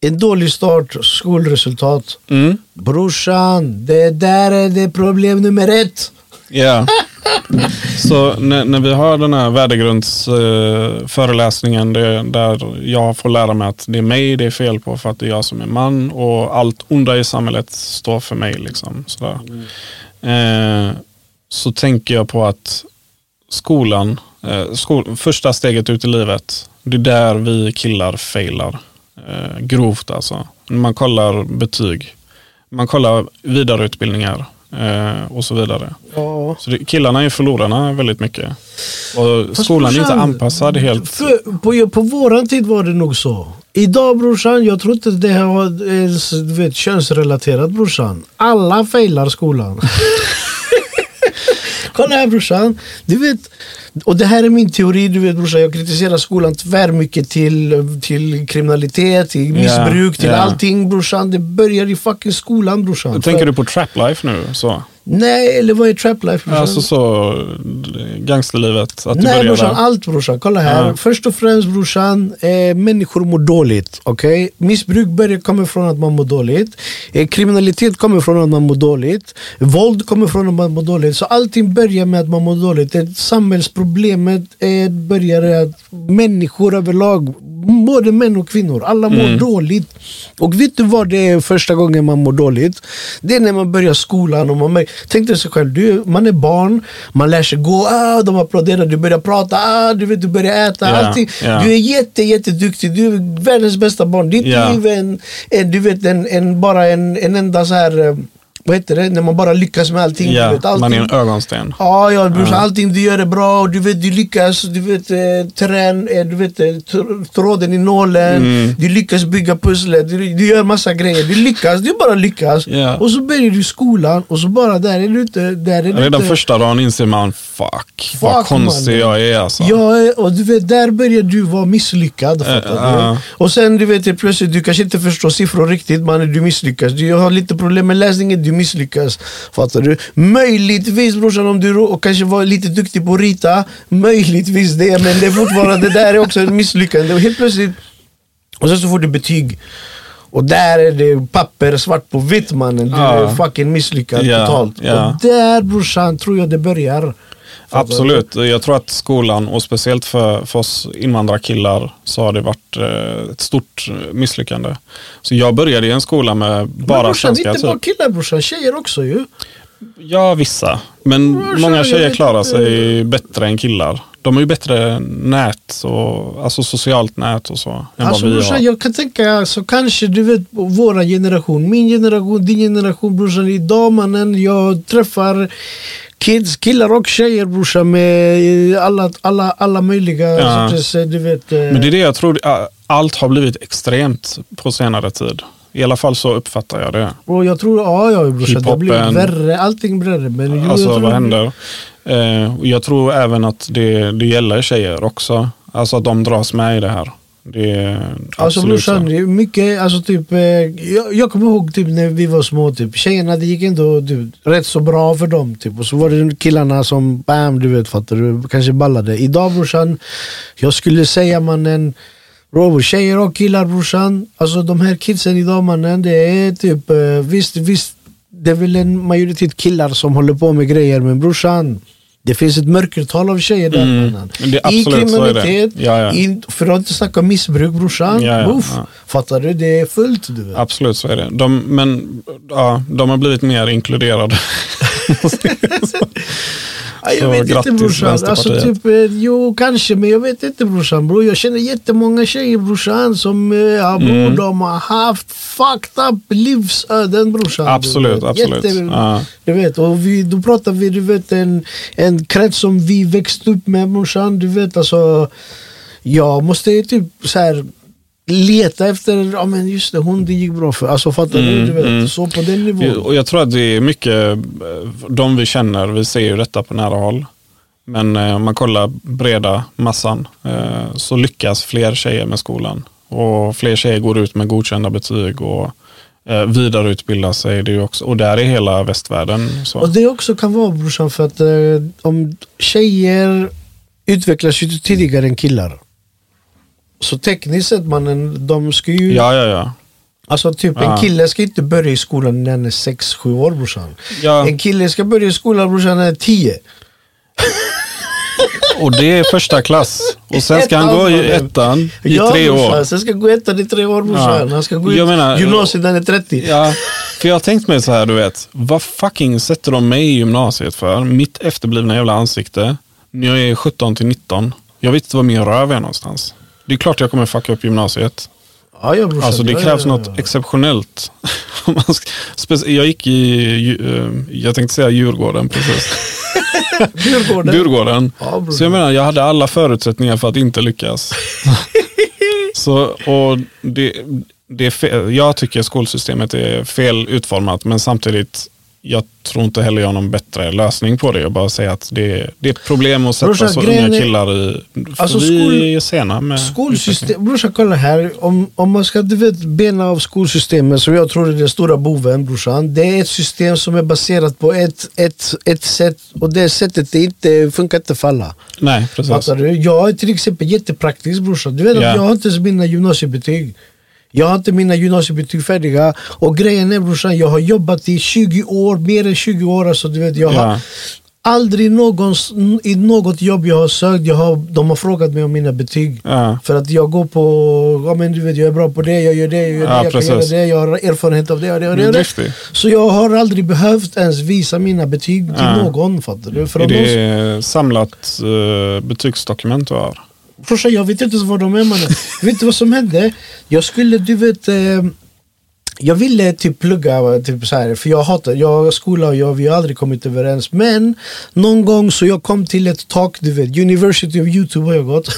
En dålig start, skolresultat. Mm. Brorsan, det där är det problem nummer ett. Ja. Yeah. Så när vi har den här värdegrundsföreläsningen där jag får lära mig att det är mig det är fel på för att det är jag som är man och allt onda i samhället står för mig liksom, sådär. Så tänker jag på att skolan, första steget ut i livet, det är där vi killar failar grovt alltså. Man kollar betyg, man kollar vidareutbildningar och så vidare. Ja. Så killarna är förlorarna väldigt mycket. Och fast skolan brorsan, är inte anpassad helt. På våran tid var det nog så. Idag brorsan, jag tror inte det här var ens, du vet, könsrelaterat brorsan. Alla failar skolan. Kolla här brorsan, du vet, och det här är min teori, du vet brorsan, jag kritiserar skolan tvär mycket till kriminalitet, till missbruk, till allting brorsan, det börjar i fucking skolan brorsan. Tänker du på Trap Life nu så? Nej, eller vad är Trap Life? Alltså så gangsterlivet att nej, brorsan, där. Allt brorsan, kolla här. Ja. Först och främst brorsan, människor mår dåligt, okej? Missbruk kommer från att man mår dåligt. Kriminalitet kommer från att man mår dåligt. Våld kommer från att man mår dåligt. Så allting börjar med att man mår dåligt. Samhällsproblemet börjar att människor överlag, både män och kvinnor, alla mår dåligt. Och vet du vad det är första gången man mår dåligt? Det är när man börjar skolan och man märker. Tänk dig sig själv, man är barn, man lär sig gå, de applåderar, du börjar prata, du vet, du börjar äta, allting. Yeah. Du är jätteduktig, du är världens bästa barn. Ditt liv är en enda så här, vad heter det, när man bara lyckas med allting. Yeah. Du vet, allting. Man är en ögonsten. Ja, brorsan, allting du gör är bra, och du vet, du lyckas, du vet, du vet tråden i nålen, du lyckas bygga pusslet, du gör massa grejer, du bara lyckas. Yeah. Och så börjar du skolan, och så bara där är du inte. Redan första dagen inser man, fuck vad konstig jag är alltså. Ja, och du vet, där börjar du vara misslyckad. Och sen, du vet, plötsligt, du kanske inte förstår siffror riktigt, men du misslyckas, du har lite problem med läsningen, du misslyckas, fattar du? Möjligtvis brorsan, om du och kanske var lite duktig på att rita, möjligtvis det, men det är fortfarande, det där är också en misslyckande, och helt plötsligt, och sen så får du betyg, och där är det papper svart på vitt, mannen, du är fucking misslyckad totalt. Och där brorsan, tror jag det börjar. Absolut, jag tror att skolan, och speciellt för oss invandrarkillar, så har det varit ett stort misslyckande. Så jag började i en skola med bara brorsan, svenska. Men inte bara killar brorsan, tjejer också ju. Ja, vissa. Men brorsan, många tjejer klarar sig bättre än killar. De är ju bättre nät, och, alltså socialt nät och så. Alltså brorsan, jag kan tänka, så kanske du vet, vår generation, min generation, din generation brorsan, idag mannen, jag träffar killar och tjejer brorsan med alla möjliga sorter, du vet. Men det är det jag tror, allt har blivit extremt på senare tid. I alla fall så uppfattar jag det. Och jag tror, brorsan, det har blivit värre, allting värre. Men alltså, vad händer? Jag tror även att det gäller tjejer också. Alltså att de dras med i det här. Alltså brorsan, mycket, alltså typ, jag kommer ihåg typ när vi var små, typ, tjejerna, det gick ändå rätt så bra för dem, typ, och så var det killarna som, bam, du vet, fattar du, kanske ballade. Idag brorsan, jag skulle säga mannen, Robo, tjejer och killar brorsan, alltså de här kidsen idag mannen, det är typ, visst, det är väl en majoritet killar som håller på med grejer, men brorsan, det finns ett mörkertal av tjejer där. I kriminalitet, för att inte snacka om missbruk brorsan, fattar du, det är fullt, du vet. Absolut, så är det. De har blivit mer inkluderade. Jag vet inte brorsan, alltså typ, kanske, men jag vet inte brorsan, bro. Jag känner jättemånga tjejer brorsan som de har haft fucked up livsöden brorsan. Absolut. Du vet, och då pratar vi, du vet, en krets som vi växt upp med brorsan, du vet, alltså jag måste typ så här leta efter, men just det, hon, det gick bra för, alltså fattar du vet, så på den nivån. Och jag tror att det är mycket de vi känner, vi ser ju detta på nära håll, men om man kollar breda massan, så lyckas fler tjejer med skolan, och fler tjejer går ut med godkända betyg och vidareutbilda sig, det är också, och där är hela västvärlden så. Och det också kan vara brorsan för att om tjejer utvecklas ju tidigare än killar, så tekniskt sett mannen, de ska ju Alltså typ en kille ska inte börja i skolan när han är 6-7 år, brorsan. Ja. En kille ska börja i skolan, brorsan, när han är 10. Och det är första klass. Och sen ska han gå i ettan i 3 år. Sen ska gå ettan i 3 år, brorsan. Han ska gå i gymnasiet när han är 30. Ja, för jag har tänkt mig så här, du vet. Vad fucking sätter de mig i gymnasiet för? Mitt efterblivna jävla ansikte. När jag är 17-19. Jag vet inte vad min röv är någonstans. Det är klart jag kommer fucka upp gymnasiet. Ja, ja, brorsan, alltså det krävs något exceptionellt. Jag gick i, jag tänkte säga Djurgården, precis. Djurgården. Ja, så jag menar, jag hade alla förutsättningar för att inte lyckas. Så, och det är fel. Jag tycker skolsystemet är fel utformat, men samtidigt jag tror inte heller jag har någon bättre lösning på det. Jag bara säger att det är ett problem att sätta brorsa, så unga killar i. Alltså vi är sena med skolsystem. Brorsa, kolla här. Om man ska bena av skolsystemet, som jag tror är den stora boven, brorsan. Det är ett system som är baserat på ett sätt. Och det sättet det inte funkar inte för alla. Nej, precis. Fattar du? Jag är till exempel jättepraktisk, brorsan. Du vet att jag har inte ens mina gymnasiebetyg. Jag har inte mina gymnasiebetyg färdiga. Och grejen är, brorsan, jag har jobbat i 20 år, mer än 20 år. Alltså, du vet, jag har aldrig i något jobb jag har sökt, de har frågat mig om mina betyg. Ja. För att jag går på, ja men du vet, jag är bra på det, jag gör det, jag gör det, jag kan göra det, jag har erfarenhet av det och det och det. Det. Så jag har aldrig behövt ens visa mina betyg till någon, fattar du? För är det samlat betygsdokument du har? Brorsan, jag vet inte ens vad de är, man. Jag vet inte vad som hände. Jag skulle, du vet, jag ville typ plugga typ så här, för jag skola och vi har aldrig kommit överens, men någon gång så jag kom till ett tak, du vet, University of YouTube har jag gått.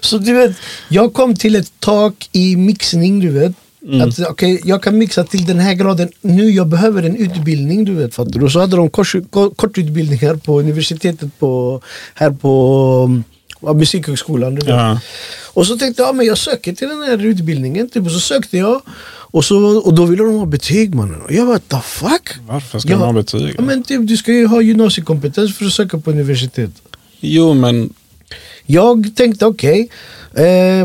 Så du vet, jag kom till ett tak i mixning, du vet. Att okej, jag kan mixa till den här graden nu, jag behöver en utbildning, du vet, fattar du? Så hade de kortutbildningar på universitetet här på av musikhögskolan, du vet. Ja. Och så tänkte jag, men jag söker till den här utbildningen typ, och så sökte jag och då ville de ha betyg, mannen. Och jag bara, the fuck? Varför ska de ha betyg? Ja, men typ, du ska ju ha gymnasiekompetens för att söka på universitet. Jo, men jag tänkte, okej,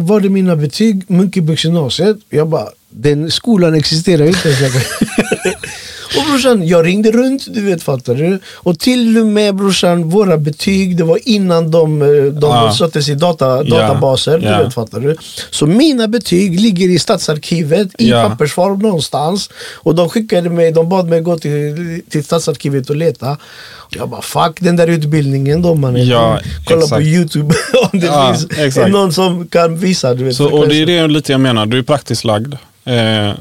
var det mina betyg? Munkbyxen gymnasiet? Jag bara, den skolan existerar inte. Och brorsan, jag ringde runt, du vet, fattar du? Och till och med, brorsan, våra betyg, det var innan de sattes i databaser, du vet, fattar du? Så mina betyg ligger i stadsarkivet, i pappersform någonstans. Och de skickade mig, de bad mig gå till stadsarkivet och leta. Och jag bara, fuck den där utbildningen då, man. Kolla på YouTube om det finns någon som kan visa, du vet. Så, och det är det lite jag menar, du är praktiskt lagd.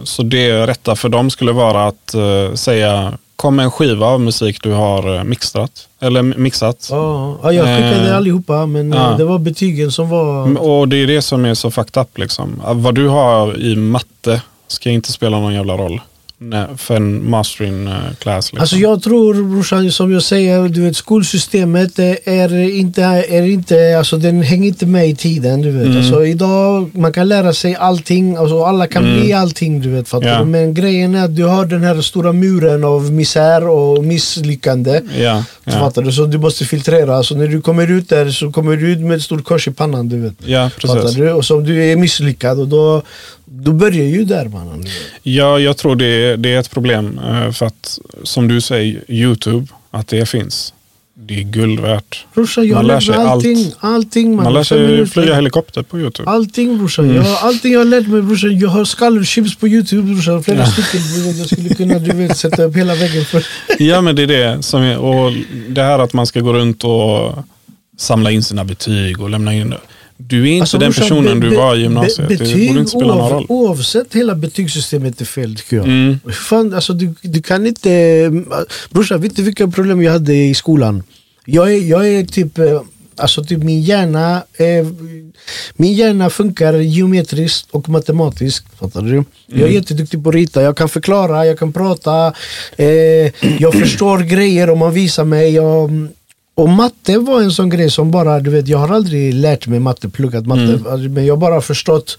Så det rätta för dem skulle vara att säga, kom en skiva av musik du har mixat eller mixat. Ja, jag skickade allihopa, men det var betygen som var. Och det är det som är så fucked up, liksom. Vad du har i matte ska inte spela någon jävla roll. Nej, för en mastering class, liksom. Alltså jag tror, brorsan, som jag säger, du vet, skolsystemet är inte alltså den hänger inte med i tiden, du vet. Alltså idag man kan lära sig allting, alltså alla kan bli allting, du vet, fattar du? Men grejen är att du har den här stora muren av misär och misslyckande. Fattar du? Så du måste filtrera, alltså när du kommer ut där så kommer du ut med ett stort kors i pannan, du vet. Ja, precis. Fattar du? Och så du är misslyckad och då börjar ju där, mannen. Ja, jag tror det är ett problem. För att, som du säger, YouTube, att det finns. Det är guld värt. Brorsa, man lär sig allting. Man lär sig flyga helikopter på YouTube. Allting, brorsa. Allting jag har lärt mig, brorsa. Jag har scholarships på YouTube, brorsa. Flera stycken. Jag skulle kunna, du vet, sätta upp hela väggen för. Ja, men det är det. Och det här att man ska gå runt och samla in sina betyg och lämna in det. Du är inte alltså, den personen du var i gymnasiet. Det borde inte spela någon roll. Oavsett, hela betygssystemet är fel, tycker jag. Fan, alltså, du kan inte. Brorsa, vet du vilka problem jag hade i skolan? Jag är typ. Alltså typ min hjärna funkar geometriskt och matematiskt, fattar du? Jag är jätteduktig på att rita, jag kan förklara, jag kan prata. Jag förstår grejer om man visar mig. Och matte var en sån grej som bara, du vet, jag har aldrig lärt mig pluggat matte, men jag har bara förstått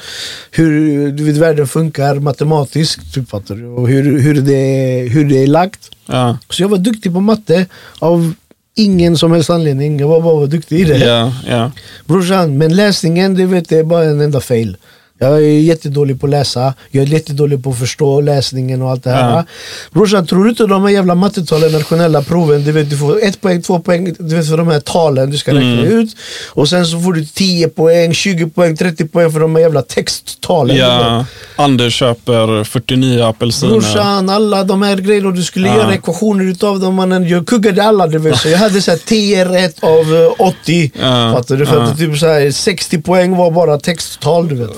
hur, du vet, världen funkar matematiskt, typ, och hur det är lagt. Ja. Så jag var duktig på matte av ingen som helst anledning, jag var bara duktig i det. Brorsan, men läsningen, du vet, det är bara en enda fail. Jag är jättedålig på att läsa. Jag är jättedålig på att förstå läsningen och allt det här. Mm. Brorsan, tror du inte de här jävla mattetalen, nationella proven, du vet, du får 1 poäng, 2 poäng, du vet, för de här talen du ska räkna ut. Och sen så får du 10 poäng, 20 poäng, 30 poäng för de här jävla texttalen. Ja, Anders köper 49 apelsiner. Brorsan, alla de här grejerna, du skulle göra ekvationer utav dem, mannen. Jag kuggade alla, du vet. Så jag hade så här 10 rätt av 80. Fattar du? För att typ så här 60 poäng var bara texttal, du vet.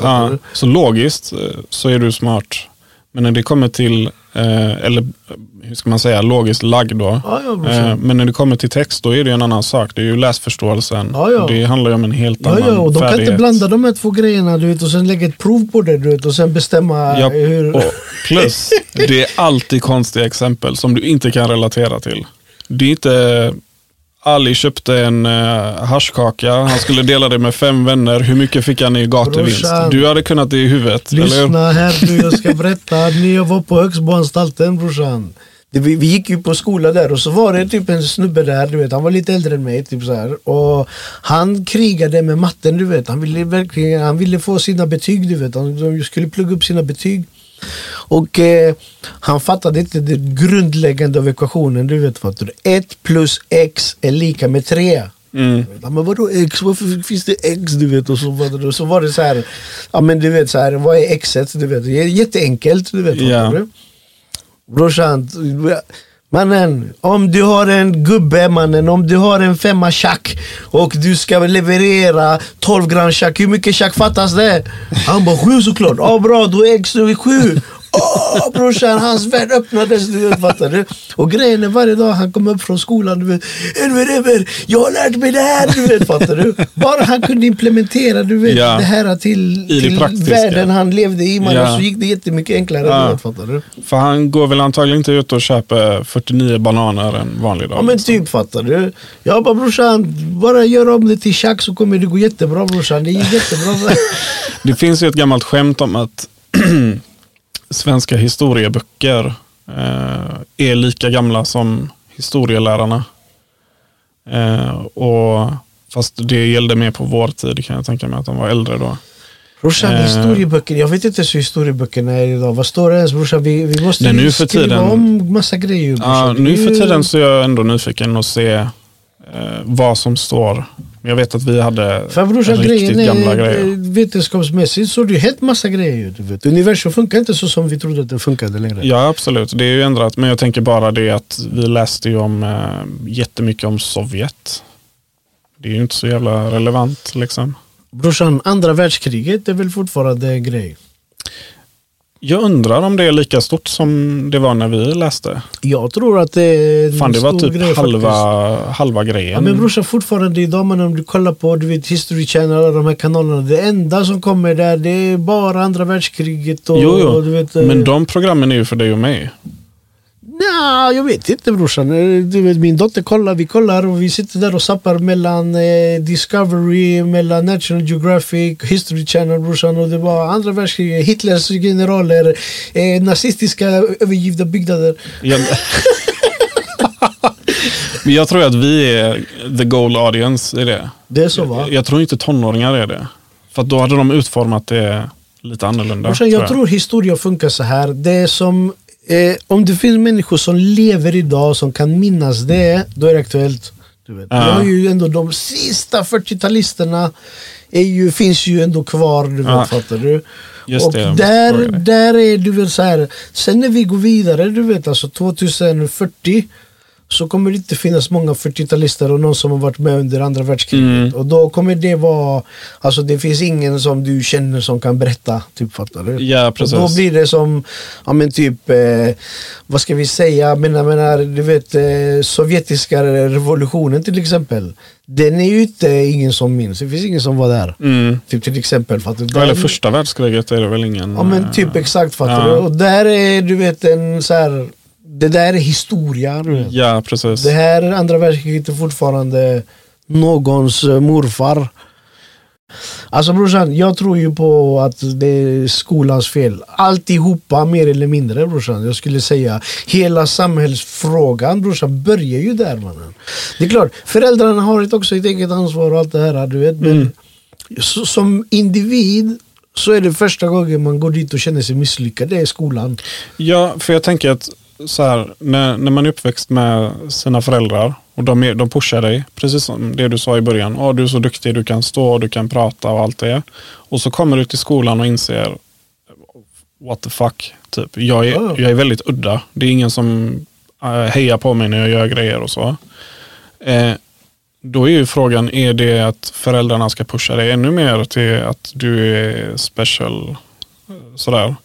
Så logiskt så är du smart. Men när det kommer till eller hur ska man säga, logiskt lagd då. Men när det kommer till text, då är det en annan sak. Det är ju läsförståelsen. Det handlar ju om en helt annan färdighet. Och de kan inte blanda de här två grejerna, du vet, och sen lägga ett prov på det, du vet, och sen bestämma hur... Och plus, det är alltid konstiga exempel som du inte kan relatera till. Det är inte... Ali köpte en haschkaka. Han skulle dela det med 5 vänner. Hur mycket fick han i gatuvinst? Du hade kunnat det i huvudet. Lyssna här nu, jag ska berätta. När jag var på Högsboanstalten, brorsan. Vi gick ju på skola där, och så var det typ en snubbe där, du vet, han var lite äldre än mig, typ så här. Och han krigade med matten, du vet. Han ville verkligen, han ville få sina betyg, du vet. De skulle plugga upp sina betyg. Och han fattade inte det grundläggande av ekvationen, du vet, vad 1 + x = 3. Men vadå x? Varför finns det x, du vet? Och så var det så här, ja men du vet så här, vad är xet, du vet? Det är jätteenkelt, du vet. Brorsan, mannen, om du har en gubbe, mannen, om du har en 5 chack och du ska leverera 12 gram chack, hur mycket chack fattas det? Han bara 7 såklart. Ja, bra, då är X nu 7. Åh, brorsan, hans värld öppnades, du fattar du. Och grejen är, varje dag han kom upp från skolan, du vet, jag har lärt mig det här, du vet, fattar du. Bara han kunde implementera, du vet, det här till världen han levde i, man, och så gick det jättemycket enklare, du vet, fattar du. För han går väl antagligen inte ut och köper 49 bananer en vanlig dag. Ja, men typ, fattar du. Jag bara, brorsan, bara gör om det till chack så kommer det gå jättebra, brorsan. Det är jättebra. Det finns ju ett gammalt skämt om att svenska historieböcker är lika gamla som historielärarna. Och fast det gällde mer på vår tid, kan jag tänka mig att de var äldre då. Brorsan, historieböcker, jag vet inte så historieböckerna är idag. Vad står det ens, brorsan? Vi måste nu för skriva tiden, om massa grejer. Nu för tiden så är jag ändå nyfiken att se vad som står. Jag vet att vi hade riktigt gamla grejer. Vetenskapsmässigt så är det ju helt massa grejer, du vet. Universum funkar inte så som vi trodde att det funkade längre. Ja, absolut. Det är ju ändrat. Men jag tänker bara det att vi läste ju om jättemycket om Sovjet. Det är ju inte så jävla relevant, liksom. Brorsan, andra världskriget är väl fortfarande en grej? Jag undrar om det är lika stort som det var när vi läste. Jag tror att det är en stor var typ grej, halva grejen. Ja, men brorsan, fortfarande idag, men om du kollar på, du vet, History Channel och de här kanalerna, det enda som kommer där, det är bara andra världskriget. Och, och du vet, men de programmen är ju för dig och mig. Nej, jag vet inte, brorsan. Du vet, min dotter kollar, vi kollar och vi sitter där och sappar mellan Discovery, mellan National Geographic, History Channel, brorsan, och det var andra världskriget, Hitlers generaler, nazistiska övergivna byggnader. Men jag tror att vi är the goal audience i det. Det är så, va? Jag tror inte tonåringar är det. För att då hade de utformat det lite annorlunda. Brorsan, jag tror historia funkar så här. Det är som... om det finns människor som lever idag som kan minnas det, då är det aktuellt, du vet. Det är ju ändå de sista 40-talisterna finns ju ändå kvar, du vet, fattar du. Just och det, där är du väl så här. Sen när vi går vidare, du vet, alltså 2040, så kommer det inte finnas många 40-talister och någon som har varit med under andra världskriget. Och då kommer det vara, alltså det finns ingen som du känner som kan berätta, typ, fattar du? Ja, precis. Och då blir det som, ja men typ, vad ska vi säga, menar, du vet, sovjetiska revolutionen till exempel. Den är ju inte ingen som minns. Det finns ingen som var där. Typ till exempel. Eller första världskriget är det väl ingen... Ja men typ exakt, fattar du? Och där är, du vet, en så här... Det där är historia. Ja, precis. Det här andra världskriget är fortfarande någons morfar. Alltså brorsan, jag tror ju på att det är skolans fel. Alltihopa mer eller mindre, brorsan. Jag skulle säga, hela samhällsfrågan, brorsan, börjar ju där, mannen. Det är klart, föräldrarna har också ett eget ansvar och allt det här, du vet. Men som individ så är det första gången man går dit och känner sig misslyckad, det är skolan. Ja, för jag tänker att så här, när man är uppväxt med sina föräldrar och de pushar dig, precis som det du sa i början, du är så duktig, du kan stå, du kan prata och allt det, och så kommer du till skolan och inser what the fuck, typ. Jag är väldigt udda, det är ingen som hejar på mig när jag gör grejer och så. Då är ju frågan, är det att föräldrarna ska pusha dig ännu mer till att du är special sådär,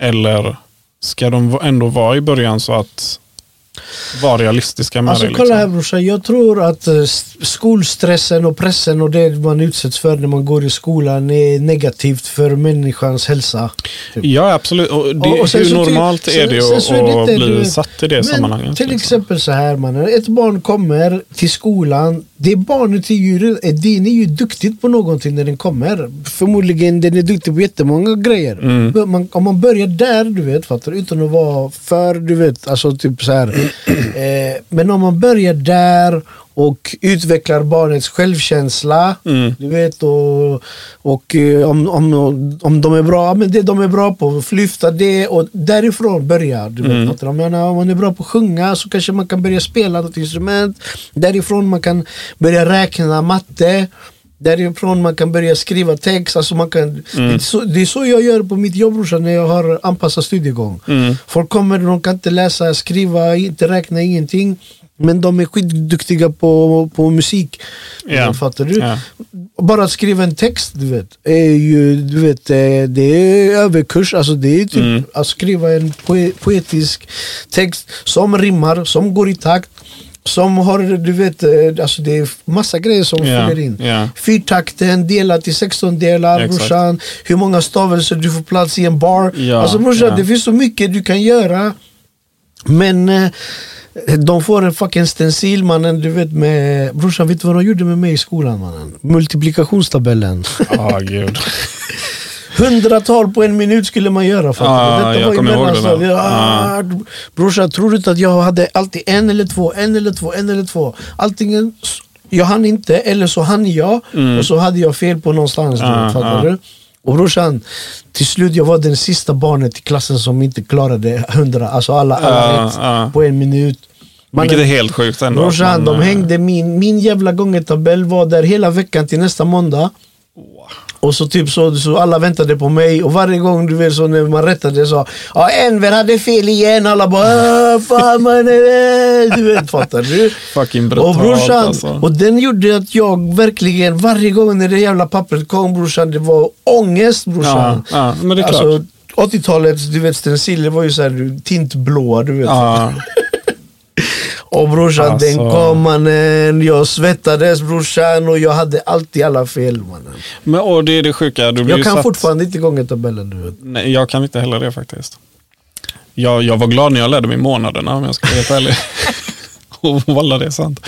eller ska de ändå vara i början så att vara realistiska med det? Kolla här brorsan, jag tror att skolstressen och pressen och det man utsätts för när man går i skolan är negativt för människans hälsa. Typ. Ja, absolut. Och hur normalt är det att bli satt i det sammanhanget? Till exempel så här, mannen. Ett barn kommer till skolan, det barnet är ju duktigt på någonting när den kommer. Förmodligen den är duktig på jättemånga grejer. Mm. Om man börjar där, du vet, fattar, utan att vara för, du vet, alltså typ så här. Men om man börjar där och utvecklar barnets självkänsla, du vet, och om de är bra, men det de är bra på, flyfta det och därifrån börjar, du vet, om man är bra på att sjunga så kanske man kan börja spela något instrument, därifrån man kan börja räkna matte, därifrån man kan börja skriva text, alltså man kan, det är så jag gör på mitt jobb brorsan, när jag har anpassat studiegång. Folk kommer, de kan inte läsa, skriva, inte räkna, ingenting, men de är skitduktiga på musik. Yeah. Fattar du? Yeah. Bara att skriva en text, du vet, är ju, du vet, det är överkurs, alltså det är typ att skriva en poetisk text som rimmar, som går i takt, som har, du vet, alltså det är massa grejer som följer in. Yeah. Fyrtakten, delat i 16 delar, brorsan, hur många stavelser du får plats i en bar. Yeah. Alltså brorsan, det finns så mycket du kan göra, men de får en fucking stencil, mannen, du vet, med brorsan, vet du vad de gjorde med mig i skolan, mannen? Multiplikationstabellen. Gud. 100-tal på en minut skulle man göra. Jag kommer ihåg det. Brorsan, tror du att jag hade alltid en eller två? Alltingen jag hann inte, eller så hann jag och så hade jag fel på någonstans. Fattar du? Och brorsan, till slut jag var den sista barnet i klassen som inte klarade 100, alltså alla rätt på en minut. Vilket är helt sjukt ändå. Brorsan, de hängde min jävla gångetabell var där hela veckan till nästa måndag. Och så typ så alla väntade på mig, och varje gång, du vet, så när man rättade så Enver hade fel igen, alla bara fan man är det, du vet, fattar du? Fucking brutalt, och brorsan, alltså. Och den gjorde att jag verkligen varje gång när det jävla pappret kom, brorsan, det var ångest, brorsan. Ja, men det är klart. Alltså 80-talets, du vet, stenciler var ju så här tintblå, du vet. Ja. Och brorsan, alltså, den kom, mannen. Jag svettades, brorsan, och jag hade alltid alla fel, mannen. Men och det är det sjuka. Du blir jag kan satt... fortfarande inte gånga tabellen, du vet. Nej, jag kan inte heller det faktiskt. Jag var glad när jag lärde mig månaderna, om jag ska vara helt ärlig. Och valla, det är sant.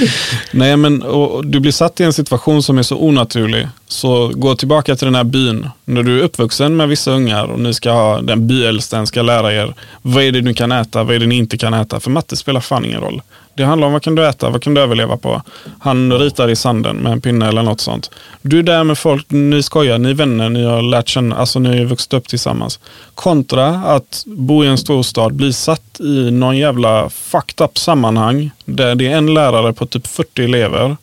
Nej, men du blir satt i en situation som är så onaturlig. Så gå tillbaka till den här byn. När du är uppvuxen med vissa ungar och ni ska ha den byäldsten ska lära er vad är det du kan äta, vad är det ni inte kan äta. För matte spelar fan ingen roll. Det handlar om vad kan du äta, vad kan du överleva på. Han ritar i sanden med en pinne eller något sånt. Du är där med folk, ni skojar, ni är vänner, ni har lärt känna, alltså ni har ju vuxit upp tillsammans. Kontra att bo i en storstad, bli satt i någon jävla fucked up sammanhang där det är en lärare på typ 40 elever.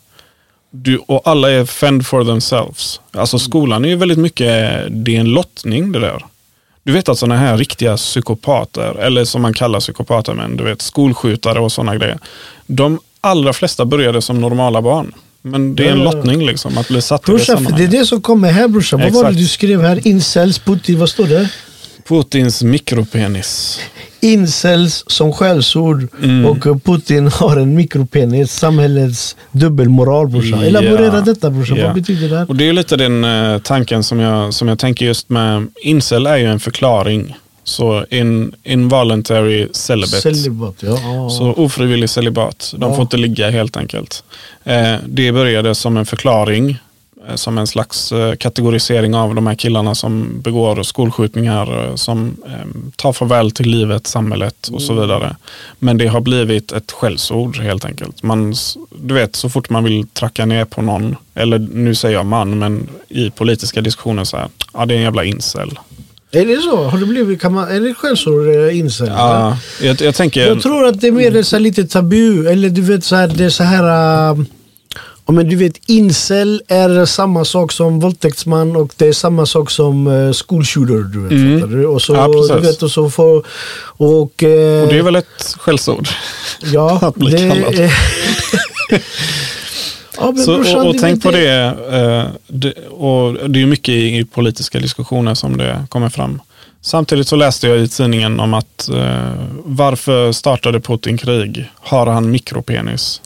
Och alla är fend for themselves. Alltså skolan är ju väldigt mycket, det är en lottning det där. Du vet att sådana här riktiga psykopater, eller som man kallar psykopater, men du vet, skolskjutare och sådana grejer. De allra flesta började som normala barn. Men det är en lottning liksom, att bli satt, brorsa, i det sammanhanget. Det är det som kommer här, brorsa. Vad var det du skrev här? Incels, Putin, vad står det? Putins mikropenis. Incels som skällsord, och Putin har en mikropenis, samhällets dubbelmoral, brorsan. Elaborera detta, brorsan, vad betyder det här? Och det är lite den tanken som jag tänker just med incel är ju en förklaring. Så involuntary celibate. Så ofrivillig celibat. De får inte ligga helt enkelt. Det började som en förklaring som en slags kategorisering av de här killarna som begår skolskjutningar, som tar farväl till livet, samhället och så vidare. Men det har blivit ett skällsord helt enkelt. Man, du vet, så fort man vill tracka ner på någon, eller nu säger jag man, men i politiska diskussioner så här, ja, det är en jävla incel. Är det så? Har det blivit, kan man, är det skällsord incel? Ja, jag tänker... Jag tror att det är mer så här lite tabu, eller du vet så här, det är så här... men du vet, incel är samma sak som våldtäktsman och det är samma sak som skolshooter, du vet. Och så, ja, du vet, och så får... och det är väl ett skällsord? Ja, det... Ja, så, brorsan, och tänk på det, och det är mycket i politiska diskussioner som det kommer fram. Samtidigt så läste jag i tidningen om att varför startade Putin krig? Har han mikropenis?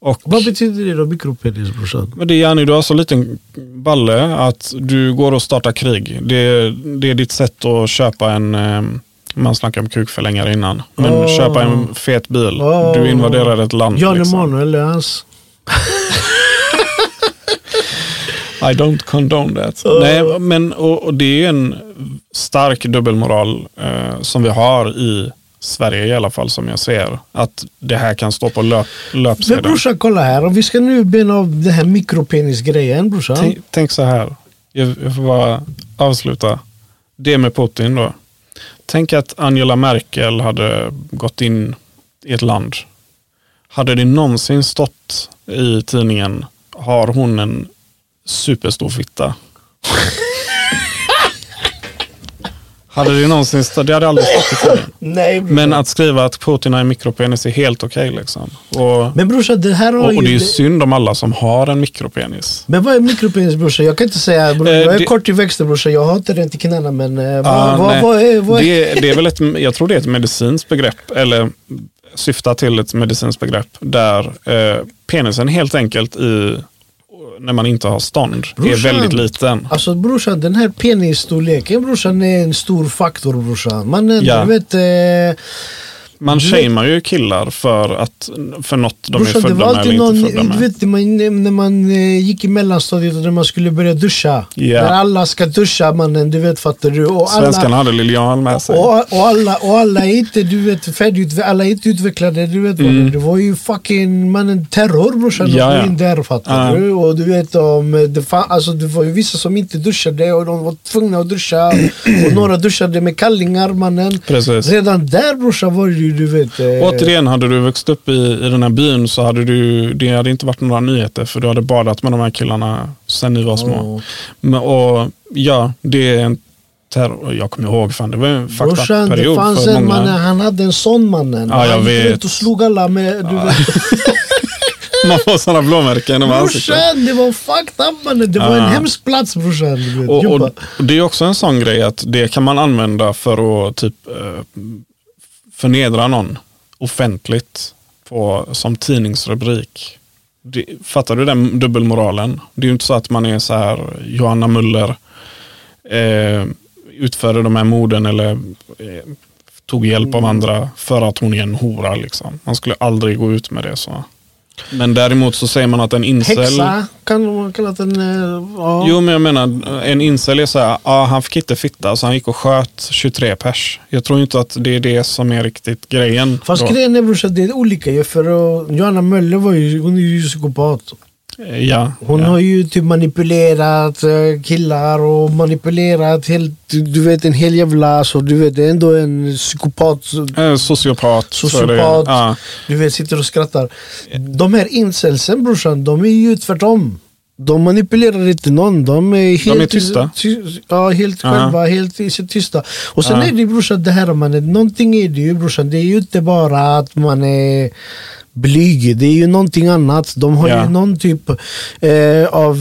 Och vad betyder det då, mikropenis, brorsan? Men det är ju, du har så liten balle att du går och startar krig. Det är ditt sätt att köpa en... Man snackar om kukförlängare innan. Men köpa en fet bil. Du invaderar ett land. Jan Emanuel, eller hans... I don't condone that. Nej, men och det är en stark dubbelmoral som vi har i Sverige i alla fall, som jag ser att det här kan stå på löpsedeln. Men brorsan, kolla här, om vi ska nu bena av det här mikropenis-grejen, brorsan. Tänk så här, jag får bara avsluta det med Putin då. Tänk att Angela Merkel hade gått in i ett land. Hade det någonsin stått i tidningen, har hon en superstor fitta? Hade det någonsin stått? Det hade aldrig stått i tidningen. Nej, men att skriva att Putin har en mikropenis är helt okej, liksom. Men brorsa, det här har ju... Och det är ju synd om alla som har en mikropenis. Men vad är mikropenis, brorsa? Jag kan inte säga... jag är kort i växten, brorsa. Jag har inte rent i knäna, men... vad är... Det är väl ett... Jag tror det är ett medicinskt begrepp, eller... syftar till ett medicinskt begrepp där penisen helt enkelt i, när man inte har stånd, brorsan, är väldigt liten. Alltså brorsan, den här penisstorleken, brorsan, är en stor faktor, brorsan. Man shamear ju killar för något de brorsan, är födda med eller inte födda med. Du vet, när man gick i mellanstadiet och när man skulle börja duscha. Yeah. När alla ska duscha, mannen, du vet, fattar du. Och svenskarna hade Lilian med sig. Och alla är inte, du vet, alla är inte utvecklade, du vet. Det var ju fucking, mannen, terror, brorsan. Ja, ja. Där, fattar du. Och du vet, det var ju vissa som inte duschade och de var tvungna att duscha. Och några duschade med kallingar, mannen. Precis. Redan där, brorsan, var ju... Du vet, återigen, hade du vuxit upp i den här byn så hade det hade inte varit några nyheter, för du hade badat med de här killarna sen ni var små. Men, och ja, det är en terror. Jag kommer ihåg, fan, det var en faktaperiod för många. Det fanns en man, han hade en sån, mannen. Ja, jag vet. Och slog alla med... Du vet. Man får sådana blåmärken. Brorsan, det var fucked up, mannen. Det var en hemsk plats, brorsan. Och det är också en sån grej att det kan man använda för att typ... förnedra någon offentligt som tidningsrubrik. Fattar du den dubbelmoralen? Det är ju inte så att man är så här, Johanna Müller utförde de här morden eller tog hjälp av andra för att hon är en hora, liksom. Man skulle aldrig gå ut med det så. Men däremot så säger man att en incel... Häxa, kan man kalla den... Jo, men jag menar, en incel är så här, han fick inte fitta, så han gick och sköt 23 pers. Jag tror inte att det är det som är riktigt grejen. Fast grejen är, brorsan, det är olika. För Johanna Möller hon är ju psykopat. Ja, hon har ju typ manipulerat killar och manipulerat helt, du vet, en hel jävla, så du vet, ändå en psykopat, sociopat det, du vet, sitter och skrattar. De här incelsen, brorsan, de är ju tvärtom. De manipulerar inte någon, de är tysta. Helt själva, helt tysta. Och sen är det, brorsan, det här, man, någonting är det ju, brorsan, det är ju inte bara att man är blyg, det är ju någonting annat. De har ju någon typ av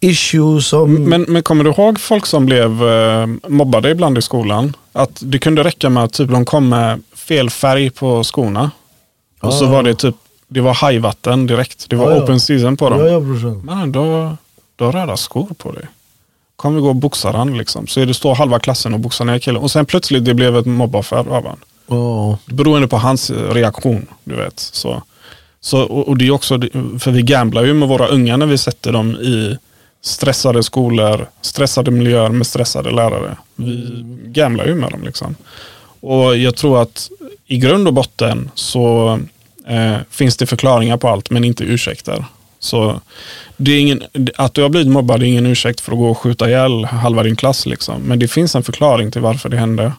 issue som... Men kommer du ihåg folk som blev mobbade ibland i skolan? Att det kunde räcka med att typ de kom med fel färg på skorna. Och så var det typ, det var hajvatten direkt. Det var open season på dem. Men då har röda skor på dig. Kommer vi gå och boxar han, liksom. Så är det, står halva klassen och boxar ner killen. Och sen plötsligt det blev ett mobbaffär av han. Beroende på hans reaktion, du vet. Så, och det är också, för vi gamblar ju med våra unga när vi sätter dem i stressade skolor, stressade miljöer med stressade lärare. Vi gamlar ju med dem liksom. Och jag tror att i grund och botten så finns det förklaringar på allt, men inte ursäkter. Så det är ingen, att du har blivit mobbad är ingen ursäkt för att gå och skjuta ihjäl halva din klass liksom. Men det finns en förklaring till varför det hände.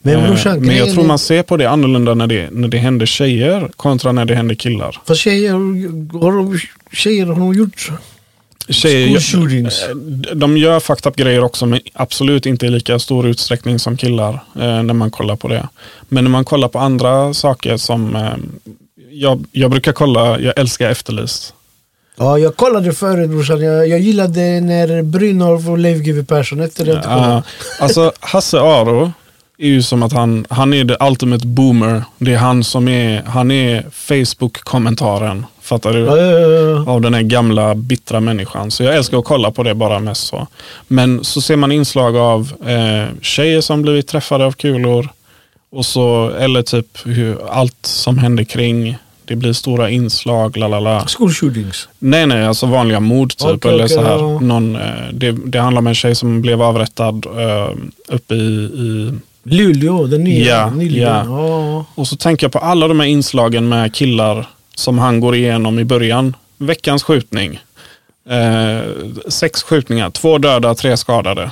Men jag tror man ser på det annorlunda när det händer tjejer kontra när det händer killar. För tjejer har gjort school shootings. De gör fucked up grejer också, men absolut inte i lika stor utsträckning som killar när man kollar på det. Men när man kollar på andra saker som jag brukar kolla, jag älskar Efterlyst. Ja, jag kollade förut, brorsan. Jag gillade när Brynolf och Lev G.V. Persson efter det. Alltså, Hasse Aro är ju som att han är the ultimate boomer. Det är han är Facebook-kommentaren. Fattar du? Av den här gamla, bittra människan. Så jag älskar att kolla på det bara mest så. Men så ser man inslag av tjejer som blivit träffade av kulor. Och så, eller typ hur allt som händer kring... Det blir stora inslag, lalala. School shootings? Nej, alltså vanliga mord typ. Okay, eller så här. Okay. Det handlar om en tjej som blev avrättad uppe i... Luleå, den nya. Ja. Och så tänker jag på alla de här inslagen med killar som han går igenom i början. Veckans skjutning. 6 skjutningar, 2 döda, 3 skadade.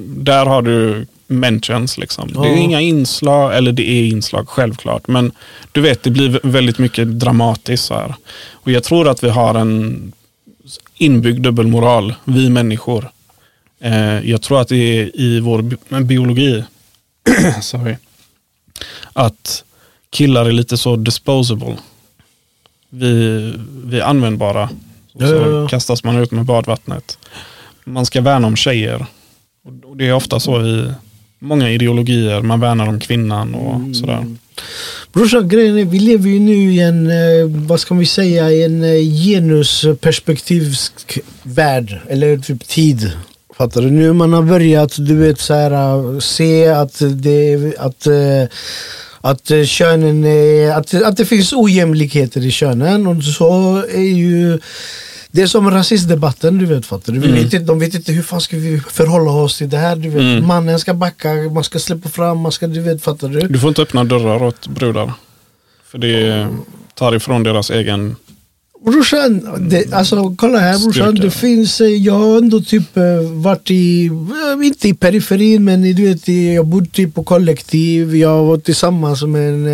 Där har du... mentions liksom. Det är inga inslag, eller det är inslag självklart, men du vet, det blir väldigt mycket dramatiskt så här. Och jag tror att vi har en inbyggd dubbelmoral, vi människor. Jag tror att det är i vår biologi att killar är lite så disposable. Vi är användbara. Så kastas man ut med badvattnet. Man ska värna om tjejer. Och det är ofta så i många ideologier. Man värnar om kvinnan och sådär. Brorsan, grejen är, vi lever ju nu i en, vad ska vi säga, en genusperspektivsk värld. Eller typ tid. Fattar du? Nu man har börjat, du vet, så här, se att det... Att könen är, att det finns ojämlikheter i könen. Och så är ju... Det är som rasistdebatten, du vet, fattar du. De vet inte hur fan ska vi förhålla oss till det här, du vet. Mannen ska backa, man ska släppa fram, man ska, du vet, fattar du. Du får inte öppna dörrar åt brudar. För det tar ifrån deras egen... Brorsan, alltså kolla här brorsan, det finns, jag har ändå typ varit i, inte i periferin, men du vet, jag bodde typ på kollektiv, jag var tillsammans med en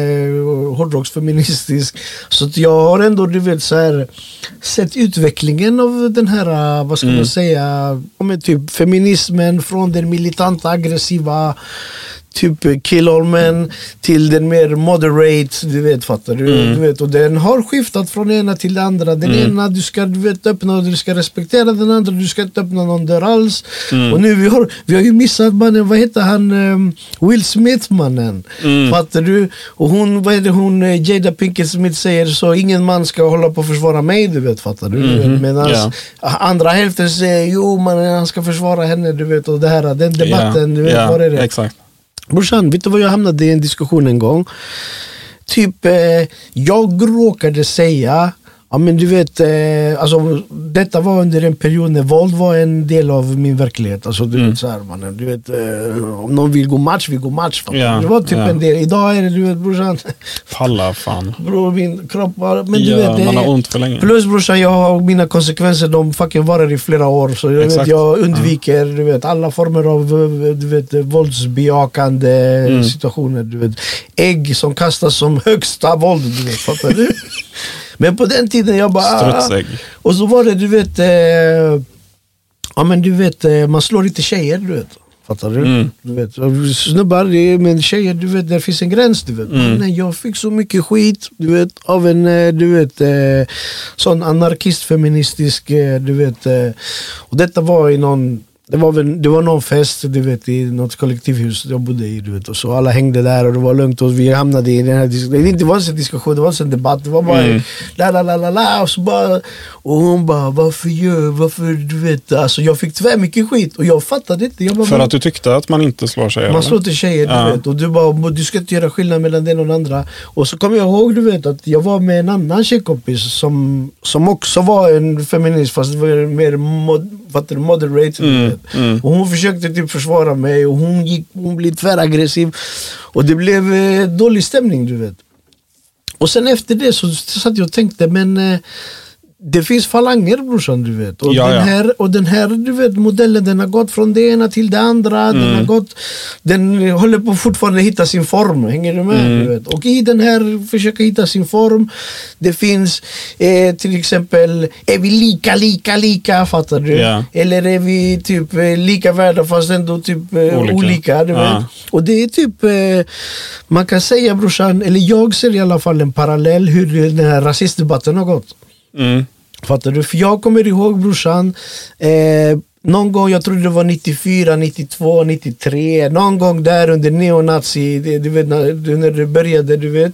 hårdrocksfeministisk, så att jag har ändå, du vet, så här, sett utvecklingen av den här, vad ska man säga, typ feminismen från den militanta, aggressiva typ killormen till den mer moderate, du vet, fattar du, du vet, och den har skiftat från ena till det andra, den ena du ska, du vet, öppna och du ska respektera den andra, du ska inte öppna någon dörr alls, och nu vi har ju missat mannen, vad heter han, Will Smith mannen, fattar du, och hon, vad är det hon, Jada Pinkett-Smith säger, så ingen man ska hålla på att försvara mig, du vet, fattar du, medan andra hälften säger, jo mannen, han ska försvara henne, du vet, och det här, den debatten, du vet, vad är det? Exakt. Brorsan, vet du vad, jag hamnade i en diskussion en gång. Typ, jag råkade säga, ja men du vet, alltså detta var under en period när våld var en del av min verklighet. Alltså du vet så här, mannen, du vet, om någon vill gå match, vi går match. Det var typ en del, idag är det, du vet brorsan. Palla fan. Bror, min kropp var, men du vet. Man har ont för länge. Plus brorsan, jag, mina konsekvenser, de fucking varar i flera år. Så jag, vet, jag undviker, du vet, alla former av, du vet, våldsbejakande situationer, du vet. Ägg som kastas som högsta våld, du vet, fattar du? Men på den tiden jag bara... Strutsägg. Och så var det, du vet... ja, men du vet, man slår inte tjejer, du vet. Fattar du? Du vet, snubbar, men tjejer, du vet, där finns en gräns, du vet. Men jag fick så mycket skit, du vet, av en, du vet, sån anarkist-feministisk, du vet. Och detta var i någon... Det var någon fest, du vet, i något kollektivhus jag bodde i, du vet, och så alla hängde där och det var lugnt och vi hamnade i den här diskussionen. Det var inte en diskussion, det var en debatt, det var bara la och så bara, och hon bara varför du vet, alltså jag fick tvär mycket skit och jag fattade inte. Jag bara, för att du tyckte att man inte slår tjejer. Man slår till tjejer, du vet, och du bara, du ska inte göra skillnad mellan den och den andra. Och så kom jag ihåg, du vet, att jag var med en annan tjejkompis som också var en feminist, fast det var mer moderated. Och hon försökte typ försvara mig och hon blev tväraggressiv och det blev dålig stämning, du vet. Och sen efter det så satt jag och tänkte, men det finns falanger, brorsan, du vet. Och, ja, den här, du vet, modellen, den har gått från det ena till det andra. Den håller på fortfarande hitta sin form, hänger du med? Du vet. Och i den här försöka hitta sin form. Det finns till exempel, är vi lika, fattar du? Yeah. Eller är vi typ lika värda fast ändå typ olika, du vet. Och det är typ, man kan säga, brorsan, eller jag ser i alla fall en parallell hur den här rasistdebatten har gått. Fattar du? För jag kommer ihåg, brorsan, någon gång, jag tror det var 94, 92, 93, någon gång där under neonazi, du vet, när det började, du vet.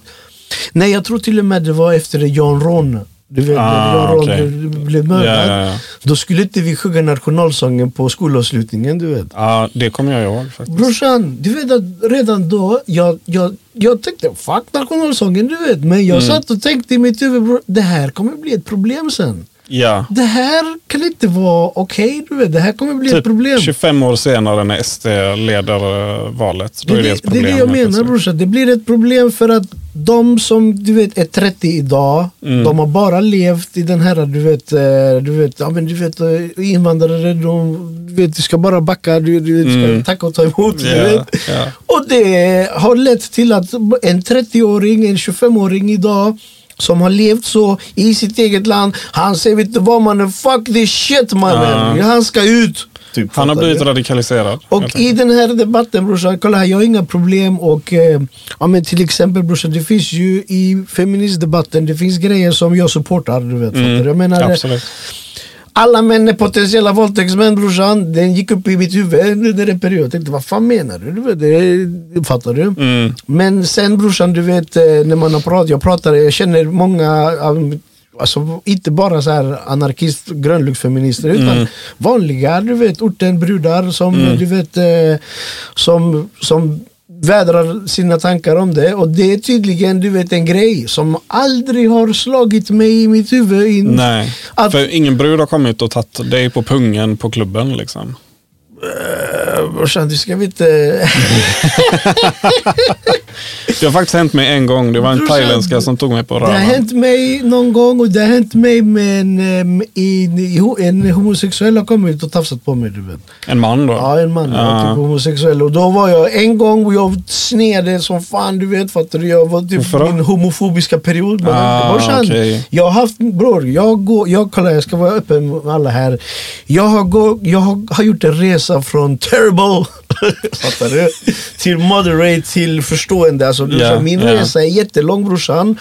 Nej, jag tror till och med det var efter Jan Ron, du vet, Jan Ron blev mördad. Då skulle inte vi sjunga nationalsången på skolavslutningen, du vet. Ja, det kommer jag ihåg faktiskt. Brorsan, du vet att redan då jag tänkte, fuck nationalsången, du vet. Men jag satt och tänkte i mitt huvud, det här kommer bli ett problem sen. Ja. Det här kan inte vara okej, du vet. Det här kommer bli typ ett problem. 25 år senare när SD leder valet. Då är det ett problem. Det är det jag menar, brorsan. Det blir ett problem för att de som, du vet, är 30 idag, de har bara levt i den här, du vet, invandrare, du vet, du ska bara backa, du ska tacka och ta emot, du vet. Yeah. Och det har lett till att en 30-åring, en 25-åring idag som har levt så i sitt eget land, han säger, vet du vad, man, fuck this shit, man, han ska ut. Typ, han har blivit radikaliserad. Och i den här debatten, brorsan, kolla här, jag har inga problem. Och ja, men till exempel, brorsan, det finns ju i feministdebatten, det finns grejer som jag supportar, du vet. Jag menar, absolut. Alla män är potentiella våldtäktsmän, brorsan. Den gick upp i mitt huvud under en period. Jag tänkte, vad fan menar du? Det fattar du? Men sen, brorsan, du vet, när man har pratat, jag känner många, alltså inte bara så här anarkist grönluggsfeminister, utan vanliga, du vet, ortenbrudar som du vet, som vädrar sina tankar om det. Och det är tydligen, du vet, en grej som aldrig har slagit mig i mitt huvud in. Nej, att, för ingen brud har kommit och tagit dig på pungen på klubben liksom. Brorsan, du ska inte. Det har faktiskt hänt mig en gång. Det var en thailändska som tog mig på röven. Det har hänt mig någon gång. Och det har hänt mig med en homosexuell har kommit och tafsat på mig, du vet. En man då? Ja, en man, typ homosexuell. Och då var jag en gång och jag snedde som fan, du vet, fattar du. Jag var typ min homofobiska period, men jag har haft, bror, jag ska vara öppen med alla här. Jag har gjort en resa från terrible fattar du, till moderate, till förstående. Alltså, min resa är jättelång, brorsan.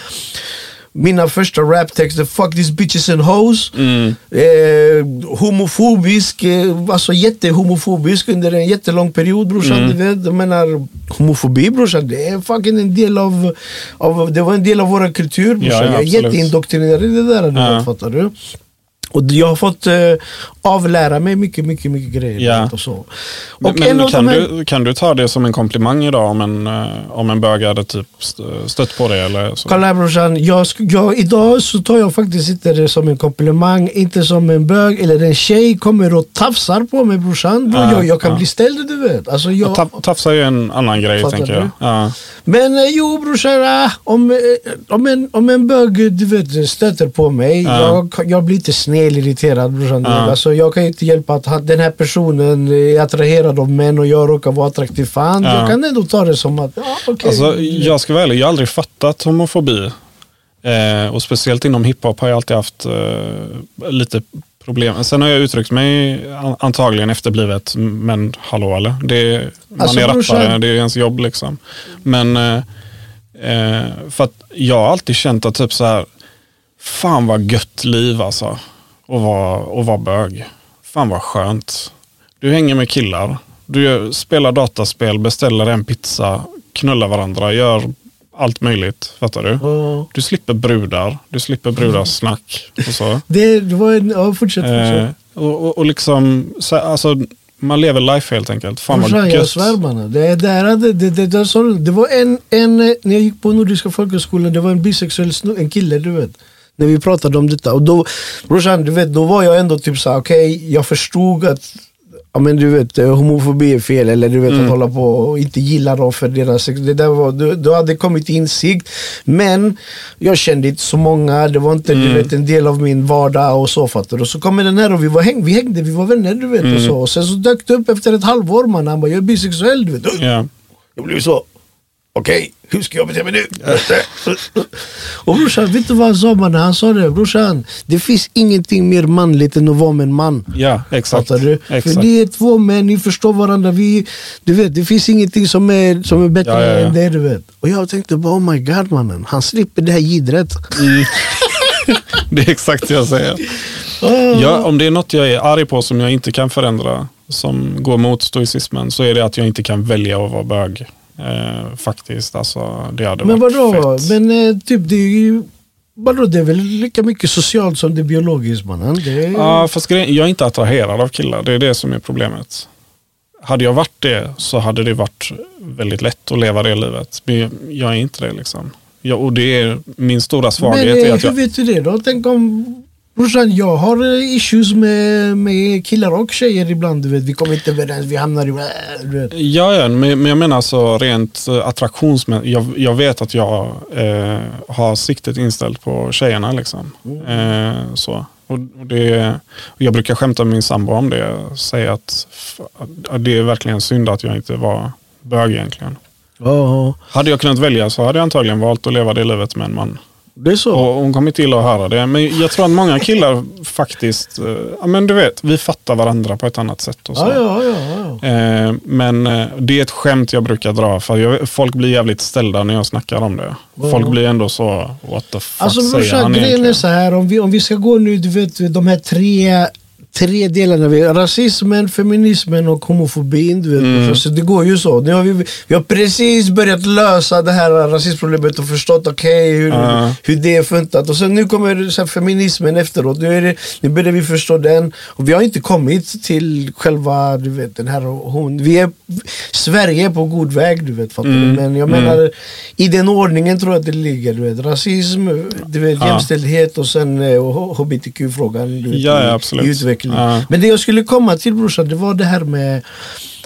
Mina första raptexter, fuck these bitches and hoes, homofobisk, alltså jättehomofobisk under en jättelång period, brorsan, du vet. Jag menar, homofobi, brorsan, det är fucking en del av det var en del av våra kultur, brorsan. Jag är jätteindoktrinär i det där, du vet, fattar du. Och jag har fått avlära mig mycket grejer. Och så. Och men kan du ta det som en komplimang idag om en bög hade typ stött på det? Eller så? Kolla här, brorsan, idag så tar jag faktiskt inte det som en komplimang. Inte som en bög eller en tjej kommer och tafsar på mig, brorsan. Jag kan bli ställd, du vet. Alltså, tafsar är ju en annan grej, tänker jag. Men jo, brorsan, om en bög, du vet, stöter på mig, jag blir inte snällirriterad, brorsan. Alltså, jag kan ju inte hjälpa att den här personen är attraherad av män och jag råkar vara attraktiv fan. Jag kan ändå ta det som att okej. Alltså, jag ska väl, jag har aldrig fattat homofobi. Och speciellt inom hiphop har jag alltid haft lite problem. Sen har jag uttryckt mig antagligen efterblivet, men hallå, eller? Man är rappare, det är ens jobb liksom. Men för att jag har alltid känt att typ så här, fan vad gött liv alltså. Och vara bög. Fan vad skönt. Du hänger med killar. Du spelar dataspel, beställer en pizza, knullar varandra, gör allt möjligt, fattar du? Oh. Du slipper brudars snack och så. Det var en, ja, fortsätt. Och liksom, så, alltså, man lever life helt enkelt. Fan vad gött. Jag svär, man. Det var en, när jag gick på Nordiska folkhögskolan, det var en bisexuell en kille, du vet. När vi pratade om detta. Och då, brorsan, du vet, då var jag ändå typ så här, okej, jag förstod att ja, men du vet, homofobi är fel, eller du vet, att hålla på och inte gilla dem för deras, det där var, du hade kommit insikt, men jag kände inte så många, det var inte du vet, en del av min vardag och så, fattar. Och så kom den här och vi hängde, vi var vänner, du vet, och så, och sen så dök det upp efter ett halvår, man, han bara, jag är bisexuell, du vet. Yeah. Jag blev så, okej, hur ska jag bete mig nu? Och brorsan, vet du vad han sa, man? Han sa det, brorsan, det finns ingenting mer manligt än att vara med en man. Ja, exakt. Du? Exakt. För det är två män, ni förstår varandra. Vi, du vet, det finns ingenting som är bättre än det, du vet. Och jag tänkte bara, oh my god, mannen, han slipper det här gidret. Det är exakt det jag säger. Ja, om det är något jag är arg på som jag inte kan förändra, som går mot stoicismen, så är det att jag inte kan välja att vara bög. Faktiskt, alltså det hade varit fett. Men typ det är ju vadå, det är väl lika mycket socialt som det är biologiskt, mannen. Ja, fast jag är inte attraherad av killar, det är det som är problemet. Hade jag varit det så hade det varit väldigt lätt att leva det livet, men jag är inte det liksom. Och det är min stora svaghet. Men är att hur vet du det då? Tänk om brorsan, jag har issues med killar och tjejer ibland, du vet. Vi kommer inte överens, vi hamnar i... Ja, men jag menar så rent attraktionsmässigt. Jag vet att jag har siktet inställt på tjejerna, liksom. Så. Och jag brukar skämta med min sambo om det. Säga att det är verkligen synd att jag inte var bög egentligen. Oh. Hade jag kunnat välja så hade jag antagligen valt att leva det livet med en man. Det är så. Och hon kommer till att höra det. Men jag tror att många killar faktiskt... Ja, men du vet, vi fattar varandra på ett annat sätt. Och så. Ja. Men det är ett skämt jag brukar dra. För folk blir jävligt ställda när jag snackar om det. Ja. Folk blir ändå så... What the fuck, alltså, säger brorsan, han egentligen? Är så här, om vi ska gå nu, du vet, de här tre delarna, rasismen, feminismen och homofobin, du vet, så det går ju så. Nu har vi har precis börjat lösa det här rasismproblemet och förstått hur det är funtat, och sen nu kommer så här, feminismen efteråt, nu börjar vi förstå den, och vi har inte kommit till själva, du vet, den här hon, Sverige är på god väg, du vet, fattar du? Men jag menar, i den ordningen tror jag att det ligger, du vet, rasism, du vet, jämställdhet och sen hbtq-frågan, du vet, ja, absolut. Utveckling. Men det jag skulle komma till, brorsan, det var det här med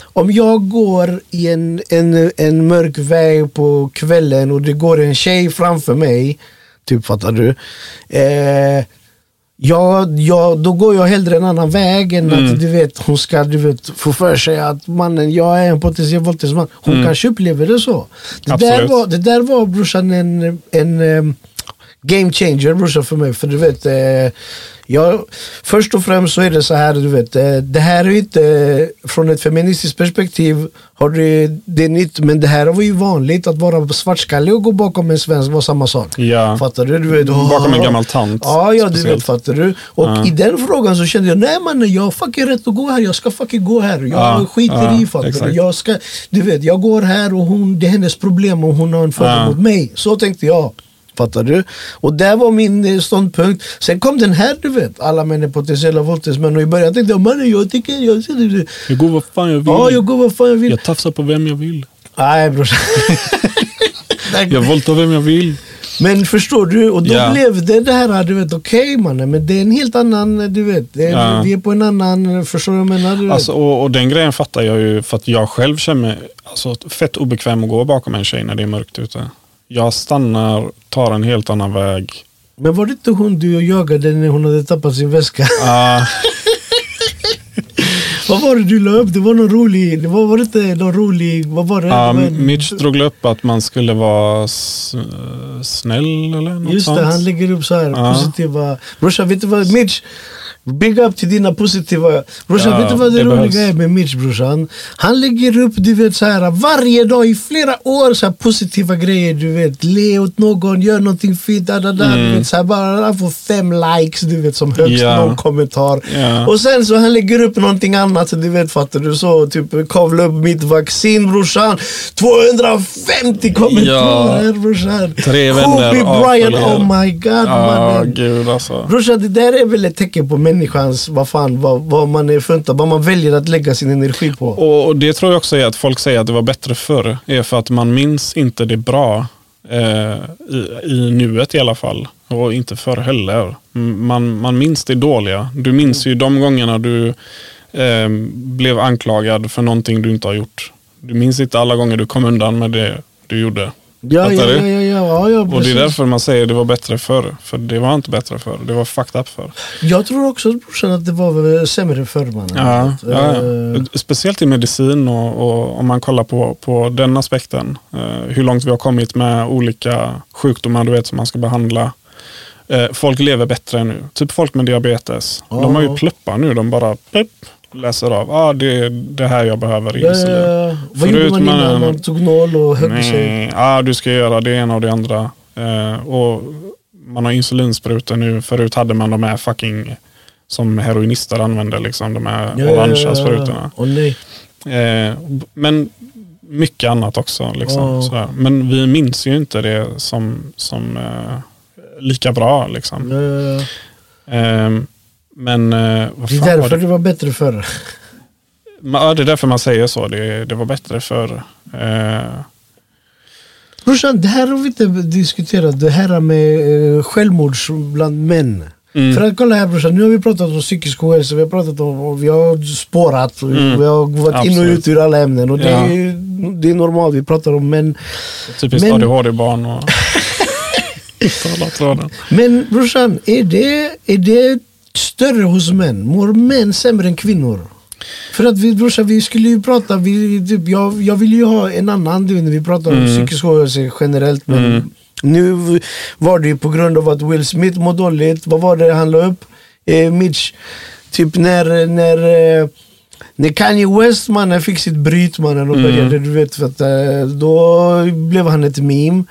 om jag går i en mörk väg på kvällen och det går en tjej framför mig, typ, fattar du? Då går jag hellre en annan väg än att, du vet, hon ska, du vet, få för sig att mannen, jag är en potentiell våldtäktsman. Hon kanske upplever det så. Det där var brorsan, en game changer, brorsan, för mig, för du vet, ja, först och främst så är det så här, du vet, det här är inte från ett feministiskt perspektiv, har det är nytt, men det här var ju vanligt, att vara svartskallig och gå bakom en svensk var samma sak. Ja. Fattar du vet, bakom en gammal tant. Ja, du vet, fattar du. Och i den frågan så kände jag, nej, man, jag har fucking rätt att gå här, jag ska fucking gå här. Jag skiter i, fattar du. Jag ska, du vet, jag går här och hon, det är hennes problem och hon har en fråga mot mig. Så tänkte jag. Fattar du? Och där var min ståndpunkt. Sen kom den här, du vet, alla män är potentiella våldtäktsmän, och i början tänkte jag, mannen, jag går vad fan jag vill. Ja, jag går vad fan jag vill. Jag tafsar på vem jag vill. Nej, brorsan. Jag våldtar vem jag vill. Men förstår du, och då blev det här, du vet, okej, mannen, men det är en helt annan, du vet, vi är på en annan, förstår du vad jag menar, du vet. Alltså, och den grejen fattar jag ju, för att jag själv känner mig, alltså, fett obekväm att gå bakom en tjej när det är mörkt ute. Jag stannar, tar en helt annan väg. Men var det inte hon du och jagade när hon hade tappat sin väska? Ja. Vad var det du la upp? Det var någon rolig... Vad var det? Mitch drog upp att man skulle vara snäll eller något sånt. Just det, han lägger upp så här positiva... Brorsan, vet du vad, Mitch... Big up till dina positiva... Brorsan, ja, vet du vad det roliga är med Mitch, brorsan? Han lägger upp, du vet, så här varje dag i flera år så här positiva grejer, du vet. Le åt någon, gör någonting fint, du vet, så här, bara han får 5 likes, du vet, som högst, någon kommentar. Ja. Och sen så han lägger upp någonting annat, så du vet, fattar du, så typ kavla upp mitt vaccin, brorsan. 250 kommentarer, brorsan. 3 vänner. Kobe Bryant, oh my god, mannen. Gud, alltså. Brorsan, det där är väl ett tecken på människans, vad man är funtad, vad man väljer att lägga sin energi på. Och det tror jag också är att folk säger att det var bättre förr, är för att man minns inte det bra i nuet i alla fall, och inte förr heller. Man minns det dåliga. Du minns ju de gångerna du blev anklagad för någonting du inte har gjort. Du minns inte alla gånger du kom undan med det du gjorde. Ja, och det är därför man säger det var bättre förr. För det var inte bättre förr, det var fucked up förr. Jag tror också, brorsan, att det var sämre förr, man. Speciellt i medicin och om man kollar på den aspekten, hur långt vi har kommit med olika sjukdomar, du vet, som man ska behandla. Folk lever bättre nu. Typ folk med diabetes, de har ju pluppar nu, de bara läser av, det här jag behöver insulin. Vad gjorde man innan man tog 0 och högg sig? Du ska göra det ena och det andra. Och man har insulinsprutor nu. Förut hade man de här fucking som heroinister använder, liksom, de här orangea sprutorna. Men mycket annat också, liksom, sådär. Men vi minns ju inte det som lika bra, liksom. Men vad fan, det är därför det var bättre förr. Ja, det är därför man säger så. Det var bättre förr. Brorsan, det här har vi inte diskuterat. Det här med självmords bland män. För att kolla här, brorsan, nu har vi pratat om psykisk ohälsa. Vi har pratat om, vi har spårat. Vi har varit in och ut ur alla ämnen. Och det är normalt, vi pratar om män. Typiskt ADHD-barn och... Men brorsan, är det större hos män? Mår män sämre än kvinnor? För att vi, brorsan, vi skulle ju prata, jag vill ju ha en annan du när vi pratar om psykisk ohälsa generellt, men nu var det ju på grund av att Will Smith mår dåligt. Vad var det han la upp? Mitch, typ när Kanye West, mannen, fick sitt bryt, mannen, och började, du vet, för att då blev han ett meme.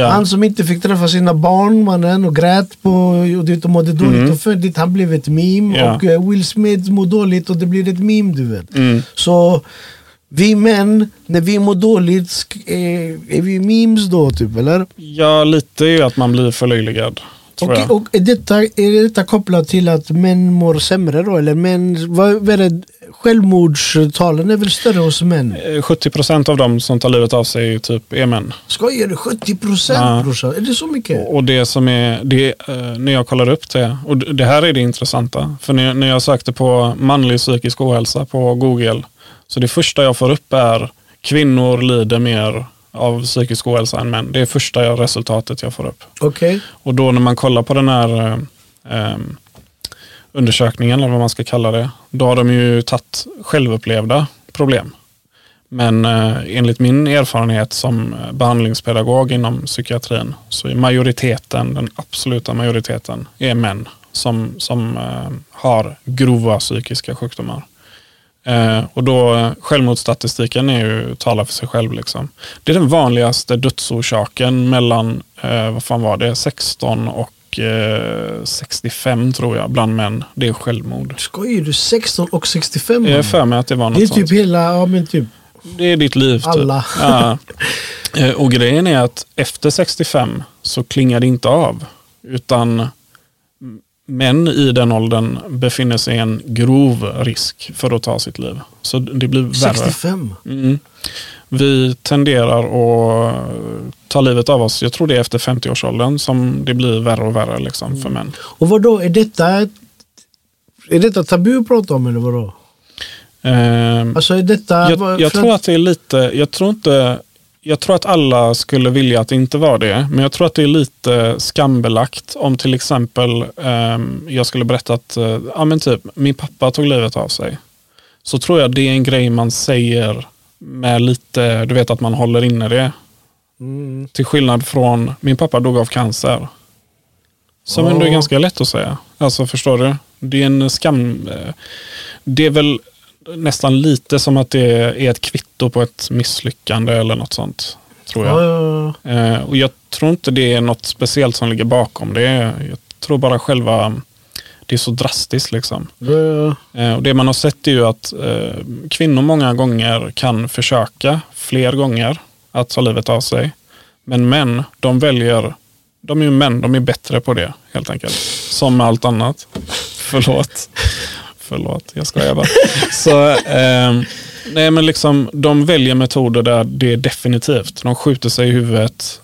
Han som inte fick träffa sina barn, mannen, och grät på, och det mådde dåligt och föddigt, han blev ett meme. Och Will Smith mår dåligt och det blir ett meme, du vet. Så vi män, när vi mår dåligt, är vi memes då, typ, eller? Ja, lite är att man blir förlöjligad. Och är detta kopplat till att män mår sämre då? Eller män, vad är det? Självmordstalen är väl större hos män? 70% av dem som tar livet av sig typ är män. Skojar du? 70%, brorsan? Är det så mycket? Och det som är, när jag kollar upp det, och det här är det intressanta, för när jag sökte på manlig psykisk ohälsa på Google, så det första jag får upp är kvinnor lider mer av psykisk ohälsa än män. Det är första resultatet jag får upp. Okej. Och då när man kollar på den här undersökningen, eller vad man ska kalla det, då har de ju tagit självupplevda problem. Men enligt min erfarenhet som behandlingspedagog inom psykiatrin, så är majoriteten, den absoluta majoriteten, är män som har grova psykiska sjukdomar. Och då självmordsstatistiken är ju talar för sig själv, liksom. Det är den vanligaste dödsorsaken mellan 16 och 65, tror jag, bland män. Det är självmord. Skojar du? 16 och 65? Jag är för mig att det var något. Det är typ sånt. Det är ditt liv, typ. Alla. Ja. Och grejen är att efter 65 så klingar det inte av, utan män i den åldern befinner sig i en grov risk för att ta sitt liv. Så det blir värre. 65? Vi tenderar att ta livet av oss. Jag tror det är efter 50-årsåldern som det blir värre och värre, liksom, för män. Och vadå? Är detta tabu att prata om, eller vadå? Alltså är detta... Jag tror att det är lite... Jag tror att alla skulle vilja att det inte var det. Men jag tror att det är lite skambelagt. Om till exempel jag skulle berätta att min pappa tog livet av sig. Så tror jag det är en grej man säger med lite, du vet, att man håller inne det. Till skillnad från min pappa dog av cancer. Som ändå är ganska lätt att säga. Alltså, förstår du? Det är en skam. Det är väl nästan lite som att det är ett kvitto på ett misslyckande eller något sånt, tror jag. Och jag tror inte det är något speciellt som ligger bakom det. Jag tror bara själva... Det är så drastiskt liksom. Och det man har sett är ju att kvinnor många gånger kan försöka fler gånger att ta livet av sig. Men män, de väljer... De är ju män, de är bättre på det helt enkelt. Som med allt annat. Förlåt, jag skojar bara. Så, nej men liksom, de väljer metoder där det är definitivt. De skjuter sig i huvudet,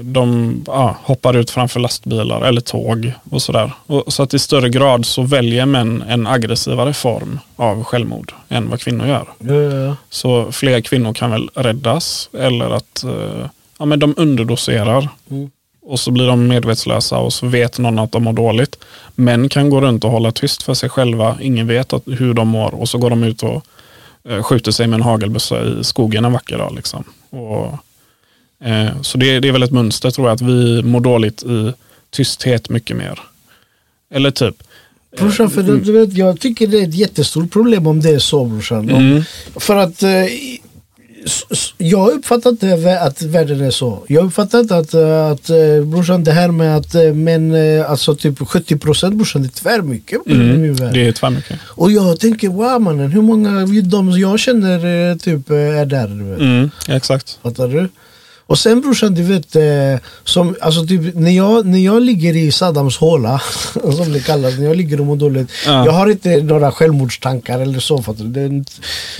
de hoppar ut framför lastbilar eller tåg och sådär. Och så att i större grad så väljer män en aggressivare form av självmord än vad kvinnor gör. Ja. Så fler kvinnor kan väl räddas, eller att men de underdoserar. Mm. Och så blir de medvetslösa och så vet någon att de mår dåligt. Män kan gå runt och hålla tyst för sig själva. Ingen vet hur de mår. Och så går de ut och skjuter sig med en hagelbössa i skogen en vacker dag. Liksom. Så det är väl ett mönster, tror jag, att vi mår dåligt i tysthet mycket mer. Eller typ... Brorsan, för du vet, jag tycker det är ett jättestort problem om det är så, brorsan. Mm. För att... jag uppfattar inte att världen är så. Jag uppfattar inte att brorsan, det här med att män, alltså typ 70%, brorsan, det är tvärmycket. Det är tvärmycket. Och jag tänker, wow mannen, hur många de jag känner typ är där, du vet. Mm, exakt. Fattar du? Och sen brorsan, du vet, som, alltså typ, när jag ligger i Saddams håla, som det kallas, när jag ligger och mår dåligt, jag har inte några självmordstankar eller så, fattar du?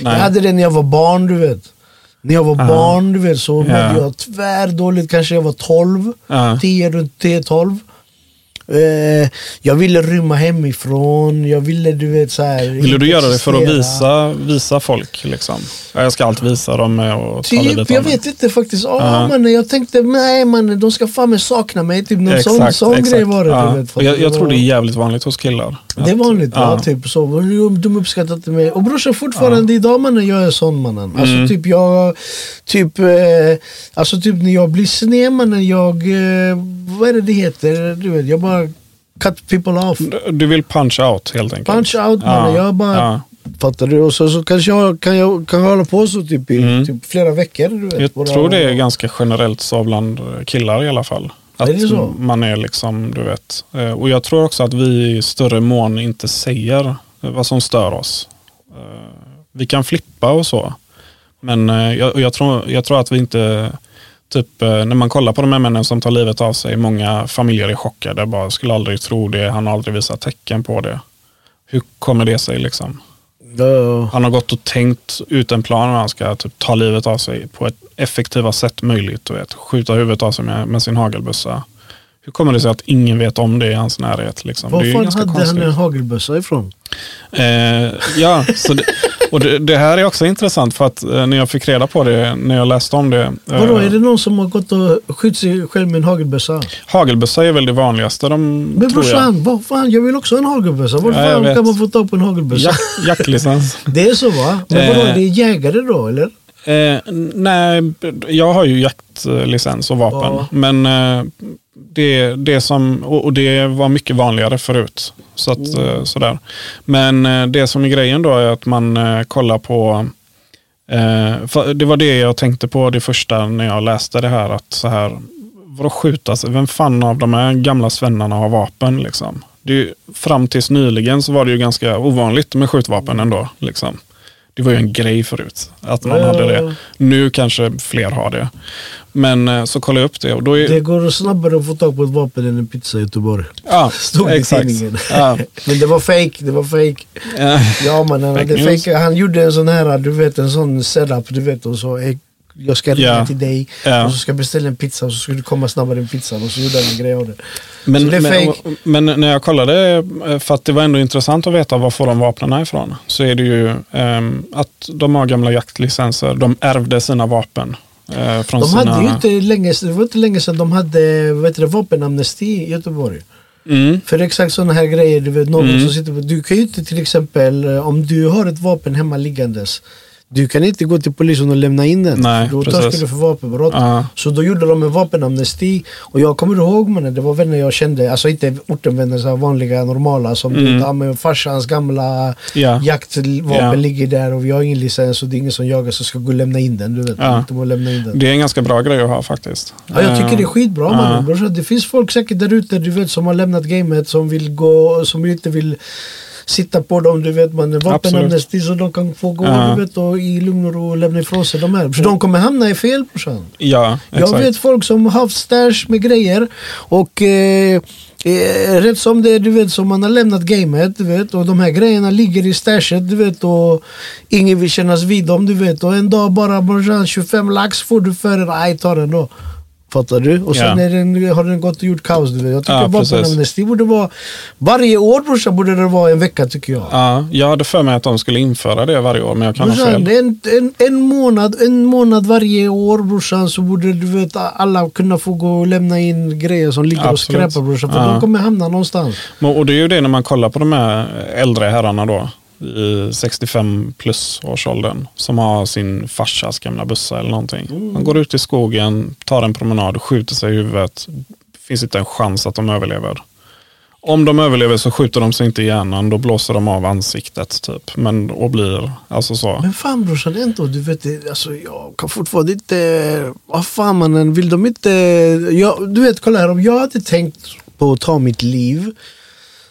Jag hade det när jag var barn, du vet. När jag var barn, du vet, så mådde jag tvärdåligt. Kanske jag var 12, 10, runt 10-12. Jag ville rymma hemifrån. Jag ville, du vet, så här... Ville du göra det för att visa folk, liksom? Jag ska alltid visa dem och ta livet av mig. Jag vet inte faktiskt. Man, jag tänkte, nej man, de ska fan med sakna mig. Typ någon sån grej var det, du vet. Jag tror det är jävligt vanligt hos killar. Det är vanligt, typ så. De uppskattar inte mig. Och brorsan, fortfarande idag, man, jag är sån, mannen. Alltså typ jag... Alltså typ när jag blir sned, mannen, jag... Vad är det heter? Du vet, jag bara... Cut people off. Du vill punch out helt enkelt. Punch out, man. Jag bara... Fattar du? Och så kanske jag kan hålla på så typ i typ flera veckor. Du vet, jag tror det är ganska generellt så bland killar i alla fall. Att är det så? Man är liksom, du vet... Och jag tror också att vi i större mån inte säger vad som stör oss. Vi kan flippa och så. Men jag tror att vi inte... Typ när man kollar på de här männen som tar livet av sig, många familjer är chockade. Bara skulle aldrig tro det, han har aldrig visat tecken på det. Hur kommer det sig liksom? Han har gått och tänkt ut en plan och han ska typ ta livet av sig på ett effektiva sätt möjligt, du vet. Skjuta huvudet av sig med sin hagelbössa. Hur kommer det sig att ingen vet om det i hans närhet liksom? Var fan hade han en hagelbössa ifrån? Det här är också intressant, för att när jag fick reda på det, när jag läste om det... Vadå, är det någon som har gått och skjutit sig själv med en hagelbössa? Hagelbössa är väl det vanligaste, men brorsan, vad fan, jag vill också ha en hagelbössa. Var fan kan man få ta på en hagelbössa? Jaktlicens. Det är så, va? Men vadå, det är jägare då, eller? Nej, jag har ju jaktlicens och vapen. Men det som... Och det var mycket vanligare förut. Så att, sådär. Men det som är grejen då är att man kollar på... Det var det jag tänkte på det första när jag läste det här. Att så här... Vadå skjutas? Vem fan av de här gamla svennarna har vapen liksom? Fram tills nyligen så var det ju ganska ovanligt med skjutvapen ändå liksom. Det var ju en grej förut att någon hade det. Nu kanske fler har det. Men så kollar jag upp det. Och då det går snabbare att få tag på ett vapen än en pizza i Göteborg. Ja, exakt. Men det var fake. Ja, men han hade fake. Han gjorde en sån här, du vet, en sån setup, du vet, och så jag ska ringa till dig och så ska beställa en pizza och så skulle det komma snabbare än pizzan och så gjorde han en grej av det. Men när jag kollade, för att det var ändå intressant att veta var får de vapnen ifrån, så är det ju att de har gamla jaktlicenser, de ärvde sina vapen från de sina... Hade ju inte länge, det var inte länge sedan de hade, vet du, vapenamnesti i Göteborg. För exakt sådana här grejer, du vet, någon som sitter på, du kan ju inte till exempel, om du har ett vapen hemma liggandes, du kan inte gå till polisen och lämna in den. Nej, då tas du för vapenbrott. Så då gjorde de en vapenamnesti. Och jag kommer ihåg, men det var vänner jag kände, alltså inte ortenvänner, så här vanliga normala som men farsans gamla jaktvapen ligger där och vi har ingen licens och det är ingen som jagar, så ska gå och lämna in den, du vet. Inte lämna in den. Det är en ganska bra grej att ha faktiskt. Ja, jag tycker det är skitbra, man. Det finns folk säkert där ute, du vet, som har lämnat gamet, som vill gå, som inte vill sitta på dem, du vet, man vapenamnesti så de kan få gå, du vet, och i lugn och ro lämna ifrån sig de här. För de kommer hamna i fel person. Ja, exakt. Jag vet folk som har stash med grejer och rätt som det, du vet, som man har lämnat gamet, du vet, och de här grejerna ligger i stashet, du vet, och ingen vill kännas vid dem, du vet, och en dag bara 25 lax får du för den, nej, ta den då. Fattar du? Och sen har den gått och gjort kaos, du vet. Jag tycker vapenamnesti borde vara varje år, brorsa, borde det vara en vecka, tycker jag. Ja, jag hade för mig att de skulle införa det varje år, men jag kan ha fel. En månad varje år, brorsan, så borde, du vet, alla kunna få gå och lämna in grejer som ligger och skräpar, brorsan, för de kommer hamna någonstans. Och det är ju det när man kollar på de här äldre herrarna då, i 65 plus årsåldern, som har sin farsas gamla bussa eller någonting. De går ut i skogen, tar en promenad och skjuter sig i huvudet. Finns inte en chans att de överlever. Om de överlever så skjuter de sig inte i hjärnan, då blåser de av ansiktet typ, men och blir alltså så. Men fan brorsan, det är inte, du vet, alltså jag kan fortfarande inte, vad fan mannen, vill de inte, jag, du vet, kolla här, om jag hade tänkt på att ta mitt liv,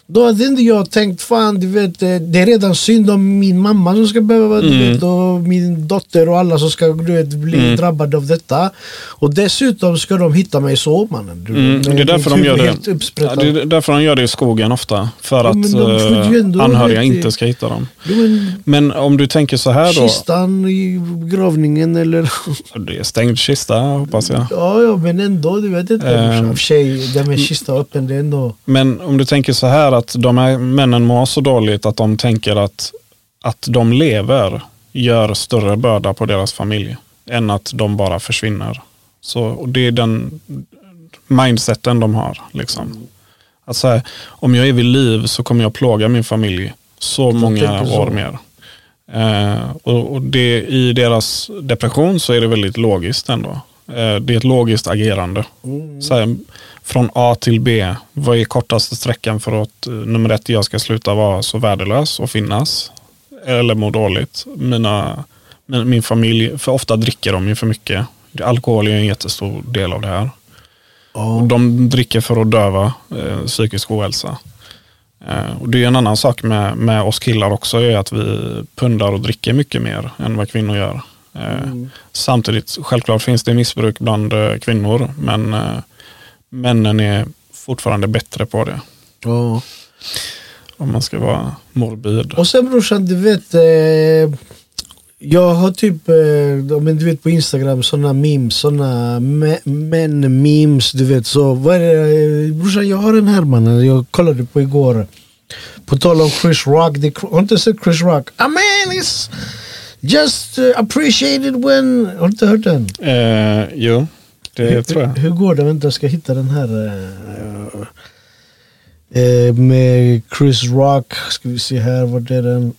då hade inte jag tänkt, fan du vet, det är redan synd om min mamma som ska behöva, du vet, och min dotter och alla som ska, du vet, bli drabbade av detta. Och dessutom ska de hitta mig så, mannen. Du, det är därför de gör det. Ja, det är därför de gör det i skogen ofta. För att anhöriga inte ska hitta dem. Men om du tänker så här då. Kistan i gravningen eller? Det är stängd kista, hoppas jag. Ja, men ändå, du vet inte. Tjej, det med kista öppen, det är ändå. Men om du tänker så här, att de här männen mår så dåligt att de tänker att de lever gör större börda på deras familj än att de bara försvinner. Så det är den mindseten de har liksom. Alltså, om jag är vid liv så kommer jag plåga min familj så många år mer. Och det, i deras depression så är det väldigt logiskt ändå. Det är ett logiskt agerande. Så här, från A till B, vad är kortaste sträckan för att nummer 1, jag ska sluta vara så värdelös och finnas eller må dåligt. Min familj, för ofta dricker de ju för mycket. Alkohol är ju en jättestor del av det här. Och de dricker för att döva psykisk ohälsa. Och det är en annan sak med oss killar också, är att vi pundar och dricker mycket mer än vad kvinnor gör. Samtidigt, självklart finns det missbruk bland kvinnor, men männen är fortfarande bättre på det. Om man ska vara morbid. Och sen brorsan, du vet, jag har typ, men du vet på Instagram sådana memes, sådana män-memes, du vet, så vad är det, brorsan, jag har den här mannen, jag kollade på igår, på tal om Chris Rock, har inte sett Chris Rock? Amen, it's just appreciated when, har du inte hört den? Jo. Hur går det? Vänta, jag ska hitta den här med Chris Rock. Ska vi se här, vart är den?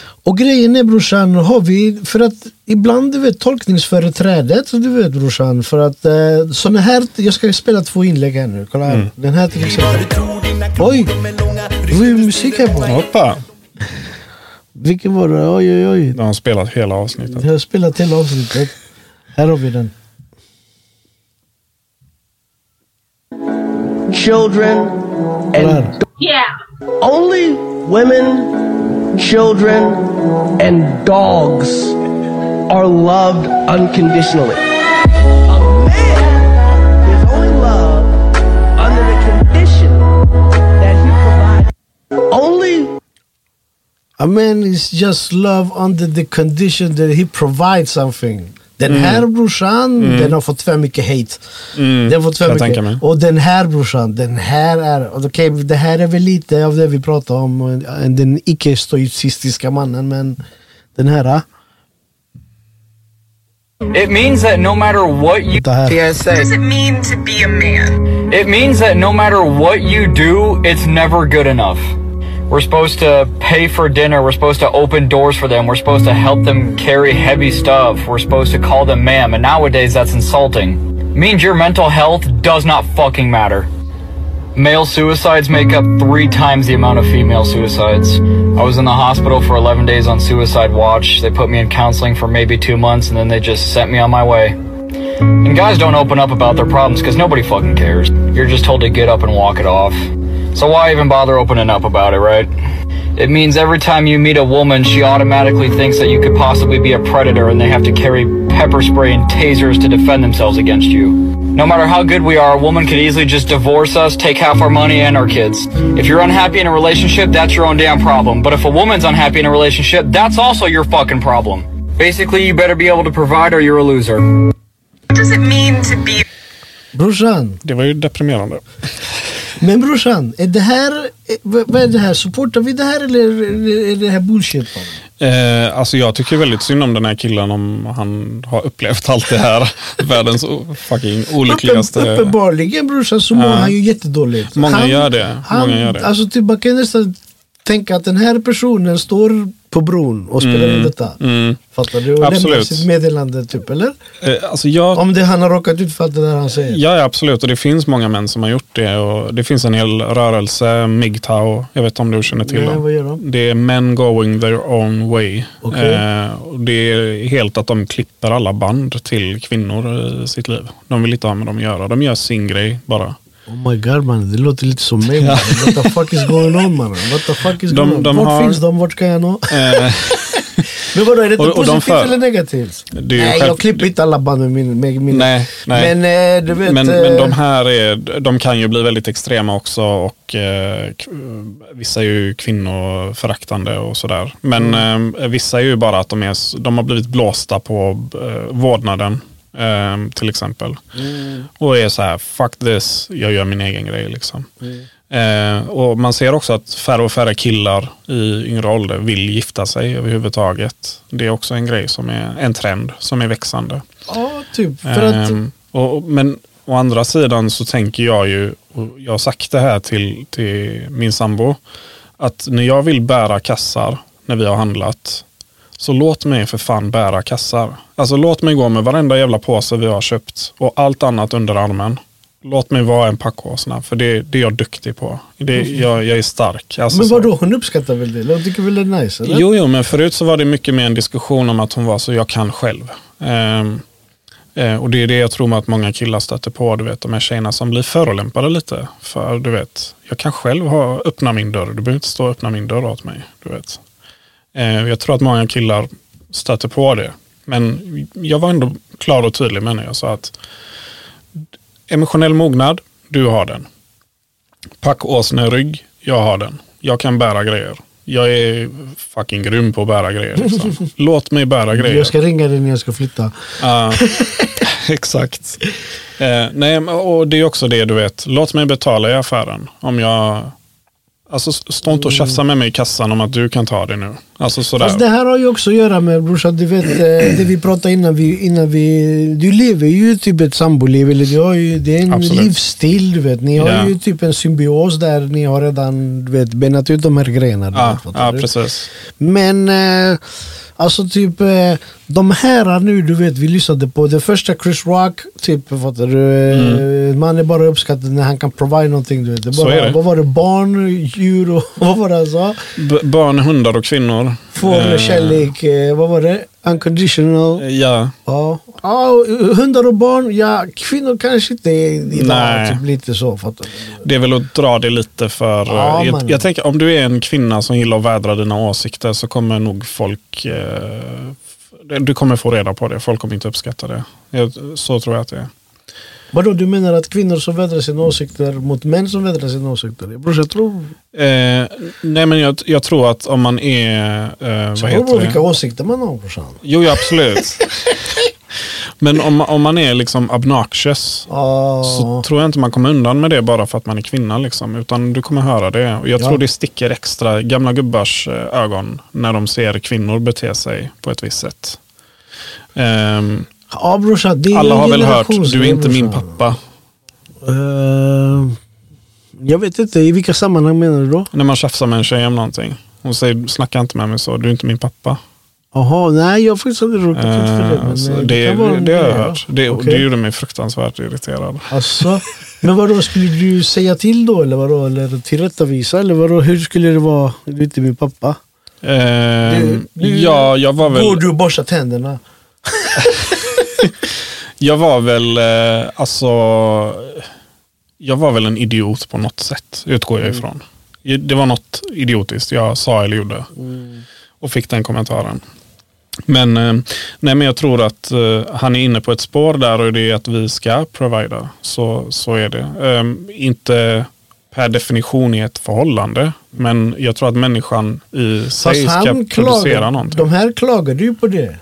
Och grejen är, brorsan, har vi, för att ibland, du vet, tolkningsföreträdet, du vet, brorsan, för att såna här, jag ska spela 2 inlägg här nu, kolla här, den här till exempel. Oj, vad är musik här på? Hoppa! Vilken var det? Oj, oj, oj. De har spelat hela avsnittet. Jag har spelat hela avsnittet. Här har vi den. Children and only women, children and dogs are loved unconditionally. A man is only loved under the condition that he provides. Only a man is just loved under the condition that he provides something. Den här brorsan, den har fått för mycket hate. Den fått för mycket. Och den här brorsan, den här är, okej, det här är väl lite av det vi pratar om, den icke-stoicistiska mannen, men den här. It means that no matter what you say, does it mean to be a man? It means that no matter what you do, it's never good enough. We're supposed to pay for dinner. We're supposed to open doors for them. We're supposed to help them carry heavy stuff. We're supposed to call them ma'am. And nowadays, that's insulting. Means your mental health does not fucking matter. Male suicides make up 3 times the amount of female suicides. I was in the hospital for 11 days on suicide watch. They put me in counseling for maybe 2 months, and then they just sent me on my way. And guys don't open up about their problems because nobody fucking cares. You're just told to get up and walk it off. So why even bother opening up about it, right? It means every time you meet a woman, she automatically thinks that you could possibly be a predator and they have to carry pepper spray and tasers to defend themselves against you. No matter how good we are, a woman could easily just divorce us, take half our money and our kids. If you're unhappy in a relationship, that's your own damn problem. But if a woman's unhappy in a relationship, that's also your fucking problem. Basically, you better be able to provide or you're a loser. What does it mean to be... Brorsan. Det var ju deprimerande. Men brorsan, är det här, vad är det här? Supportar vi det här eller är det här bullshit? Alltså jag tycker väldigt synd om den här killen om han har upplevt allt det här. Världens fucking olyckligaste... Uppenbarligen brorsan så mår han ju jättedåligt. Många gör det. Alltså typ, man kan nästan tänka att den här personen står på bron och spelar in detta. Mm. Fattar du? Och lämnar sitt meddelande typ, eller? Alltså jag... Om det han har råkat ut för allt det där han säger. Ja, absolut. Och det finns många män som har gjort det. Och det finns en hel rörelse, MGTOW. Jag vet inte om du känner till dem. Vad gör de? Det är men going their own way. Okay. Och det är helt att de klipper alla band till kvinnor i sitt liv. De vill inte ha med dem att göra. De gör sin grej bara. Oh my god man, det låter lite som mig. Man. What the fuck is going on man? What the fuck is going on? Vart finns de? Vart kan jag nå? Men vadå, är det inte positivt eller negativt? Nej, jag klipper inte alla band med min. Nej. Men, du vet, men de här är, de kan ju bli väldigt extrema också och vissa är ju kvinnoföraktande och sådär. Men vissa är ju bara att de har blivit blåsta på vårdnaden. Till exempel och är så här, fuck this, jag gör min egen grej liksom. Och man ser också att färre och färre killar i yngre ålder vill gifta sig överhuvudtaget. Det är också en grej som är en trend som är växande. Ja, typ för att... men å andra sidan så tänker jag ju, och jag har sagt det här till min sambo, att när jag vill bära kassar när vi har handlat, så låt mig för fan bära kassar. Alltså låt mig gå med varenda jävla påse vi har köpt och allt annat under armen. Låt mig vara en packhåsna, för det är jag duktig på. Jag är stark. Alltså, men vadå, hon uppskattar väl det? Hon tycker väl det är nice, eller? Jo, men förut så var det mycket mer en diskussion om att hon var så jag kan själv. Och det är det jag tror att många killar stöter på, du vet, de här tjejerna som blir förolämpade lite. För du vet, jag kan själv öppna min dörr. Du behöver inte stå och öppna min dörr åt mig, du vet. Jag tror att många killar stöter på det. Men jag var ändå klar och tydlig med när jag sa att emotionell mognad, du har den. Packåsnerygg, jag har den. Jag kan bära grejer. Jag är fucking grym på att bära grejer. Liksom. Låt mig bära grejer. Jag ska ringa dig när jag ska flytta. Exakt. Nej, och det är också det du vet. Låt mig betala i affären om jag... Alltså stå inte och tjafsa med mig i kassan om att du kan ta det nu. Alltså sådär. Fast det här har ju också att göra med brorsan, du vet det vi pratade innan vi du lever ju typ ett samboliv eller det är en absolut. Livsstil du vet, ni har ju typ en symbios där ni har redan du vet benat ut de här grejerna. Ja, precis. Men alltså typ de här nu du vet vi lyssnade på det första Chris Rock typ fattar du man är bara uppskattad när han kan provide någonting du vet. Det bara, vad var det barn, djur och vad var det alltså? Barn, hundar och kvinnor. Fågel, kärlek, vad var det? Unconditional. Ja, hundar och barn, ja, kvinnor kanske inte idag typ lite så fattar du. Det är väl att dra det lite för jag tänker om du är en kvinna som gillar att vädra dina åsikter så kommer nog folk du kommer få reda på det. Folk kommer inte uppskatta det. Så tror jag att det är. Vadå, du menar att kvinnor som vädrar sina åsikter mot män som vädrar sina åsikter? Bror, jag tror... nej, men jag tror att om man är... vad heter det? Vilka åsikter man har, brorsan. Jo, ja, absolut. Men om man är liksom obnoxious så tror jag inte man kommer undan med det bara för att man är kvinna liksom, utan du kommer höra det. Och jag tror det sticker extra gamla gubbars ögon när de ser kvinnor bete sig på ett visst sätt. Ja, brorsa, alla har väl hört, du är inte min pappa. Jag vet inte, i vilka sammanhang menar du då? När man tjafsar med en tjej om någonting. Hon säger, snacka inte med mig så, du är inte min pappa. Jaha, nej jag faktiskt hade råkat ut för det. Alltså, det har jag hört. Det gjorde mig fruktansvärt irriterad. Alltså, men vadå, skulle du säga till då? Eller vadå, eller tillrättavisa? Eller vadå, hur skulle det vara? Du är inte min pappa. Ja, jag var väl... Går du och borsta tänderna? Jag var väl, alltså... Jag var väl en idiot på något sätt, utgår jag ifrån. Det var något idiotiskt jag sa eller gjorde. Mm. Och fick den kommentaren. Men, nej, men jag tror att han är inne på ett spår där, och det är att vi ska provida. Så är det. Inte per definition i ett förhållande. Men jag tror att människan i sig ska producera någonting. De här klagade ju på det.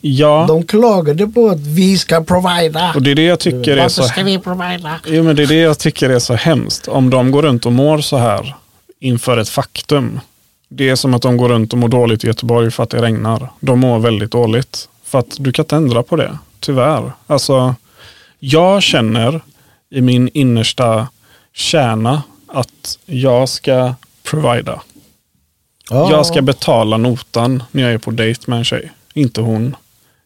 Ja. De klagade på att vi ska provida. Och det är det jag tycker är så... Varför ska vi provida? Jo, men det är det jag tycker är så hemskt. Om de går runt och mår så här inför ett faktum. Det är som att de går runt och mår dåligt i Göteborg för att det regnar. De mår väldigt dåligt. För att du kan inte ändra på det. Tyvärr. Alltså, jag känner i min innersta kärna att jag ska provida. Oh. Jag ska betala notan när jag är på dejt med en tjej. Inte hon.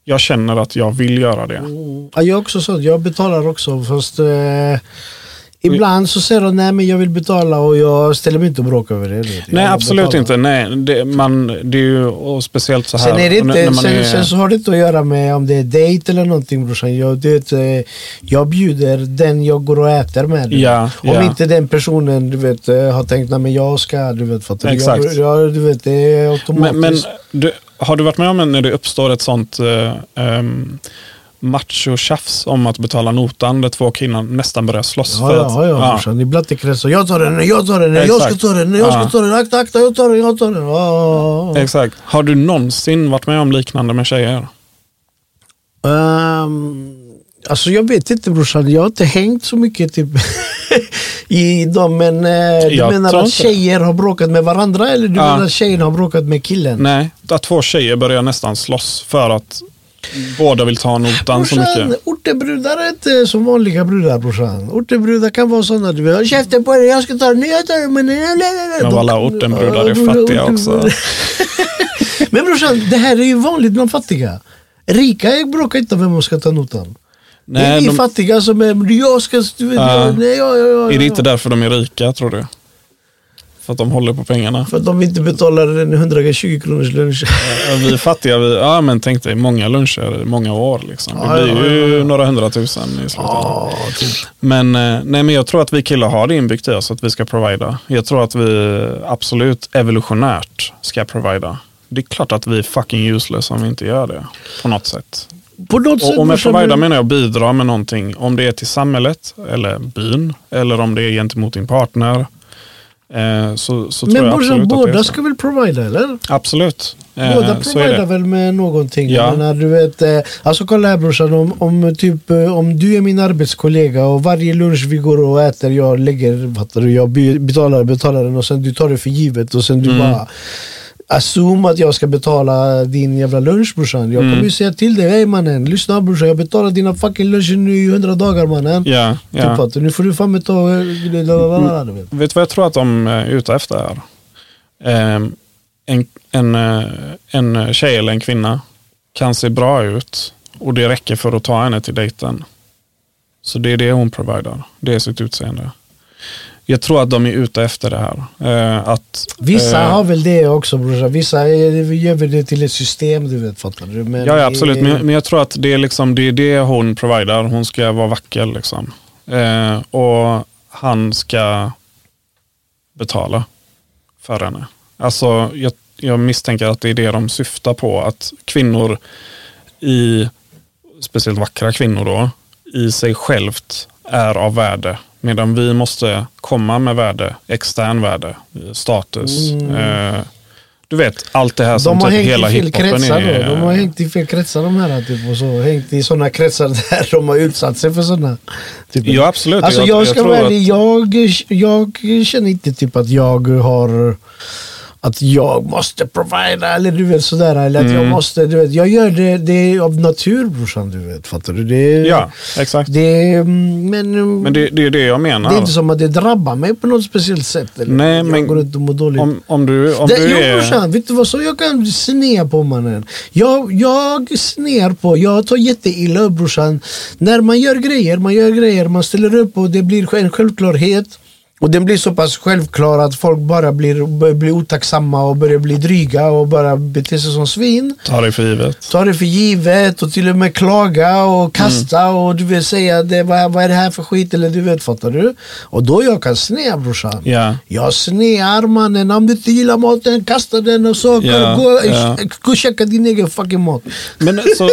Jag känner att jag vill göra det. Mm. Ja, jag också så. Jag betalar också. Fast... Ibland så säger de, nej men jag vill betala, och jag ställer mig inte och bråkar över det. Nej, absolut inte. Nej, det är ju speciellt så här. Sen, är det inte, när man sen så har det inte att göra med om det är dejt eller någonting, brorsan. Jag bjuder den jag går och äter med. Ja, om inte den personen, du vet, har tänkt, nej men jag ska, du vet. För exakt. Jag, du vet, det är automatiskt. Men har du varit med om när det uppstår ett sånt... match och tjafs om att betala notan där två killar nästan börjar slåss för att... Ja. Ni blattekretsar. Jag tar den. Exakt. Har du någonsin varit med om liknande med tjejer? Alltså jag vet inte, brorsan. Jag har inte hängt så mycket typ i dem, men du menar att tjejer har bråkat med varandra, eller du menar att tjejerna har bråkat med killen? Nej, att två tjejer börjar nästan slåss för att båda vill ta notan, brorsan, så mycket. Ortebrudar är inte som vanliga brudar, brorsan. Ortebrudar kan vara sådana. Du vill käften på dig, jag ska ta den, jag tar den. Men alla ortenbrudar är fattiga också. Men brorsan, det här är ju vanligt bland fattiga. Rika bråkar inte om vem man ska ta notan. Nej, det är fattiga som är, jag ska... Är det inte därför de är rika, tror du? För att de håller på pengarna. För att de inte betalar en 120 kronors lunch. Vi är fattiga. Men tänk dig, många luncher i många år. Liksom. Det blir ju några 100 000 i slutändan. Typ. Men jag tror att vi killar har det inbyggt i oss att vi ska provida. Jag tror att vi absolut evolutionärt ska provida. Det är klart att vi är fucking useless om vi inte gör det. På något sätt. Och med provida menar jag bidra med någonting. Om det är till samhället eller byn. Eller om det är gentemot din partner. Så men båda ska väl provida, eller? Absolut. Båda providar väl med någonting. Ja. När du vet, alltså kolla här, brorsan, om du är min arbetskollega och varje lunch vi går och äter, jag lägger, jag betalar den, och sen du tar det för givet, och sen du bara assum att jag ska betala din jävla lunch, brorsan. Jag kommer ju säga till dig, hej mannen, lyssna brorsan, jag betalar dina fucking lunch nu i 100 dagar, mannen. Ja. Typ, nu får du fan med ta... Vet du vad jag tror att de är ute efter här? En tjej eller en kvinna kan se bra ut, och det räcker för att ta henne till dejten. Så det är det hon provider. Det är sitt utseende. Jag tror att de är ute efter det här. Vissa har väl det också, brorsan. Vissa gör väl det till ett system, du vet, fattar du? Men ja, absolut. Men jag tror att det är, liksom, det är det hon provider. Hon ska vara vacker, liksom. Och han ska betala för henne. Alltså, jag misstänker att det är det de syftar på. Att kvinnor, speciellt vackra kvinnor då, i sig självt är av värde. Medan vi måste komma med värde, extern värde, status. Du vet, allt det här som typ hela hiphopen är. De har hängt i fel kretsar, de här. Typ, och så, hängt i sådana kretsar där de har utsatt sig för sådana. Typ. Ja, absolut. Alltså, jag ska vara ärlig, jag känner inte typ att jag har... att jag måste provida eller du vet sådär, eller att jag måste, du vet, jag gör det av natur, brorsan, du vet, fattar du? Det, ja, exakt. Det, men det är det jag menar. Det är inte som att det drabbar mig på något speciellt sätt. Eller nej, jag men går inte och mår dåligt. Om du är... brorsan, vet du vad, så jag kan snea på mannen. Jag snear på, jag tar jätteilla, brorsan. När man gör grejer, man ställer upp och det blir en självklarhet. Och den blir så pass självklar att folk bara blir otacksamma och börjar bli dryga och bara beter sig som svin. Tar det för givet och till och med klaga och kasta och du vill säga det, vad är det här för skit eller du vet, fattar du? Och då jag kan snea, brorsan. Yeah. Jag snear, mannen, om du inte gillar maten, kasta den och så gå och checka din egen fucking mat. Men så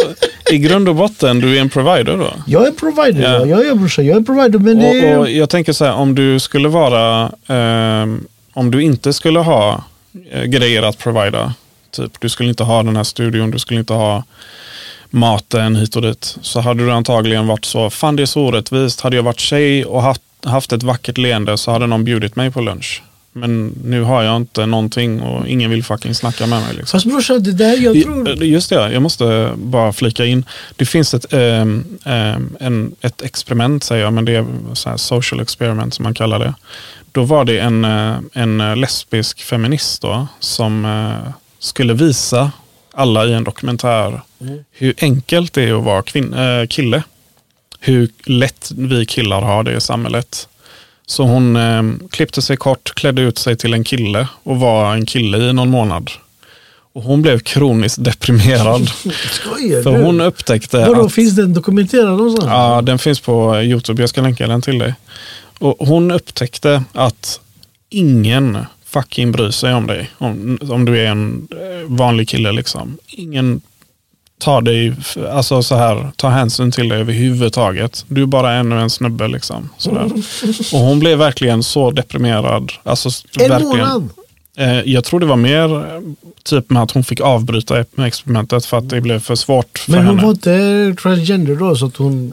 i grund och botten, du är en provider då? Jag är provider, yeah. Jag är provider. Men och jag tänker så här, om du skulle vara, om du inte skulle ha grejer att provida, typ du skulle inte ha den här studion, du skulle inte ha maten hit och dit, så hade du antagligen varit så, fan det är så orättvist, hade jag varit tjej och haft ett vackert leende så hade någon bjudit mig på lunch. Men nu har jag inte någonting och ingen vill fucking snacka med mig. Liksom. Fast brorsa, det där jag tror... Just det, jag måste bara flika in. Det finns ett experiment, säger jag, men det är så här social experiment som man kallar det. Då var det en lesbisk feminist då, som skulle visa alla i en dokumentär hur enkelt det är att vara kille. Hur lätt vi killar har det i samhället. Så hon klippte sig kort, klädde ut sig till en kille och var en kille i någon månad. Och hon blev kroniskt deprimerad. Skojar, för hon upptäckte... Vadå, finns den dokumenterad någonstans? Ja, den finns på YouTube. Jag ska länka den till dig. Och hon upptäckte att ingen fucking bryr sig om dig. Om du är en vanlig kille liksom. Ingen tar dig, alltså så här, tar hänsyn till dig överhuvudtaget. Du är bara ännu en snubbe liksom. Sådär. Och hon blev verkligen så deprimerad. Alltså, verkligen. Jag tror det var mer typ med att hon fick avbryta experimentet för att det blev för svårt för henne. Men hon var inte transgender då, så att hon...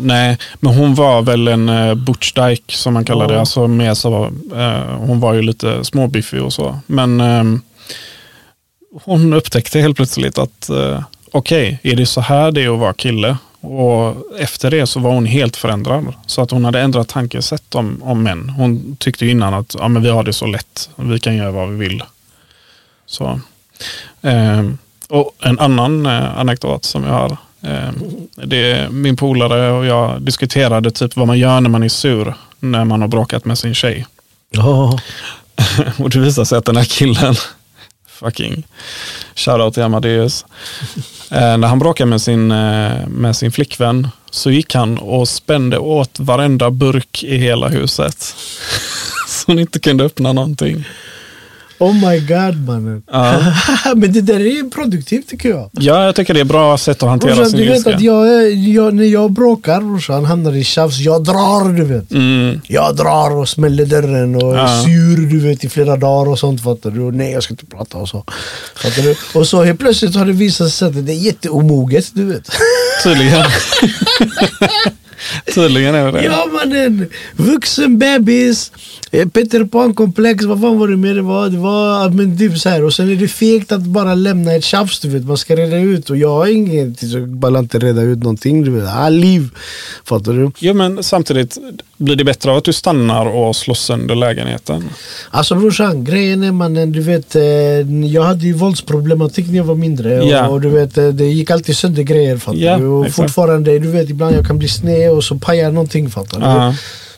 nej, men hon var väl en butch dyke som man kallar det. Alltså, med så var, hon var ju lite småbiffig och så. Men... hon upptäckte helt plötsligt att okej, är det så här det är att vara kille? Och efter det så var hon helt förändrad. Så att hon hade ändrat tankesätt om män. Hon tyckte innan att men vi har det så lätt. Vi kan göra vad vi vill. Så. Och en annan anekdot som jag har. Det är min polare och jag diskuterade typ vad man gör när man är sur. När man har bråkat med sin tjej. Oh. Och det visade sig att den här killen... fucking shoutout till Amadeus. När han bråkade med sin flickvän så gick han och spände åt varenda burk i hela huset. Så hon inte kunde öppna någonting. Oh my god, mannen. Ja. Men det där är produktivt, tycker jag. Ja, jag tycker det är bra sätt att hantera brorsan, sin ilska. Du vet att jag när jag bråkar, brorsan, hamnar i tjafs. Jag drar, du vet. Mm. Jag drar och smäller dörren och är sur, du vet, i flera dagar och sånt, fattar du? Och nej, jag ska inte prata och så. Fattar du? Och så helt plötsligt har det visat sig att det är jätteomoget, du vet. Tydligen är det. Ja, mannen. Vuxen bebis. Peter Pan-komplex. Vad fan var det med det var? Det var men typ så här. Och sen är det fegt att bara lämna ett tjafs, du vet. Man ska reda ut. Och jag har inget. Så bara inte reda ut någonting, du vet. Liv. Fattar du? Ja, men samtidigt blir det bättre av att du stannar och slår sönder lägenheten. Alltså, brorsan. Grejen är, mannen, du vet. Jag hade ju våldsproblematik när jag var mindre. Yeah. Och du vet, det gick alltid sönder grejer, fattar du? Och exakt. Fortfarande, du vet, ibland jag kan bli sned och så pajar någonting, fattar du?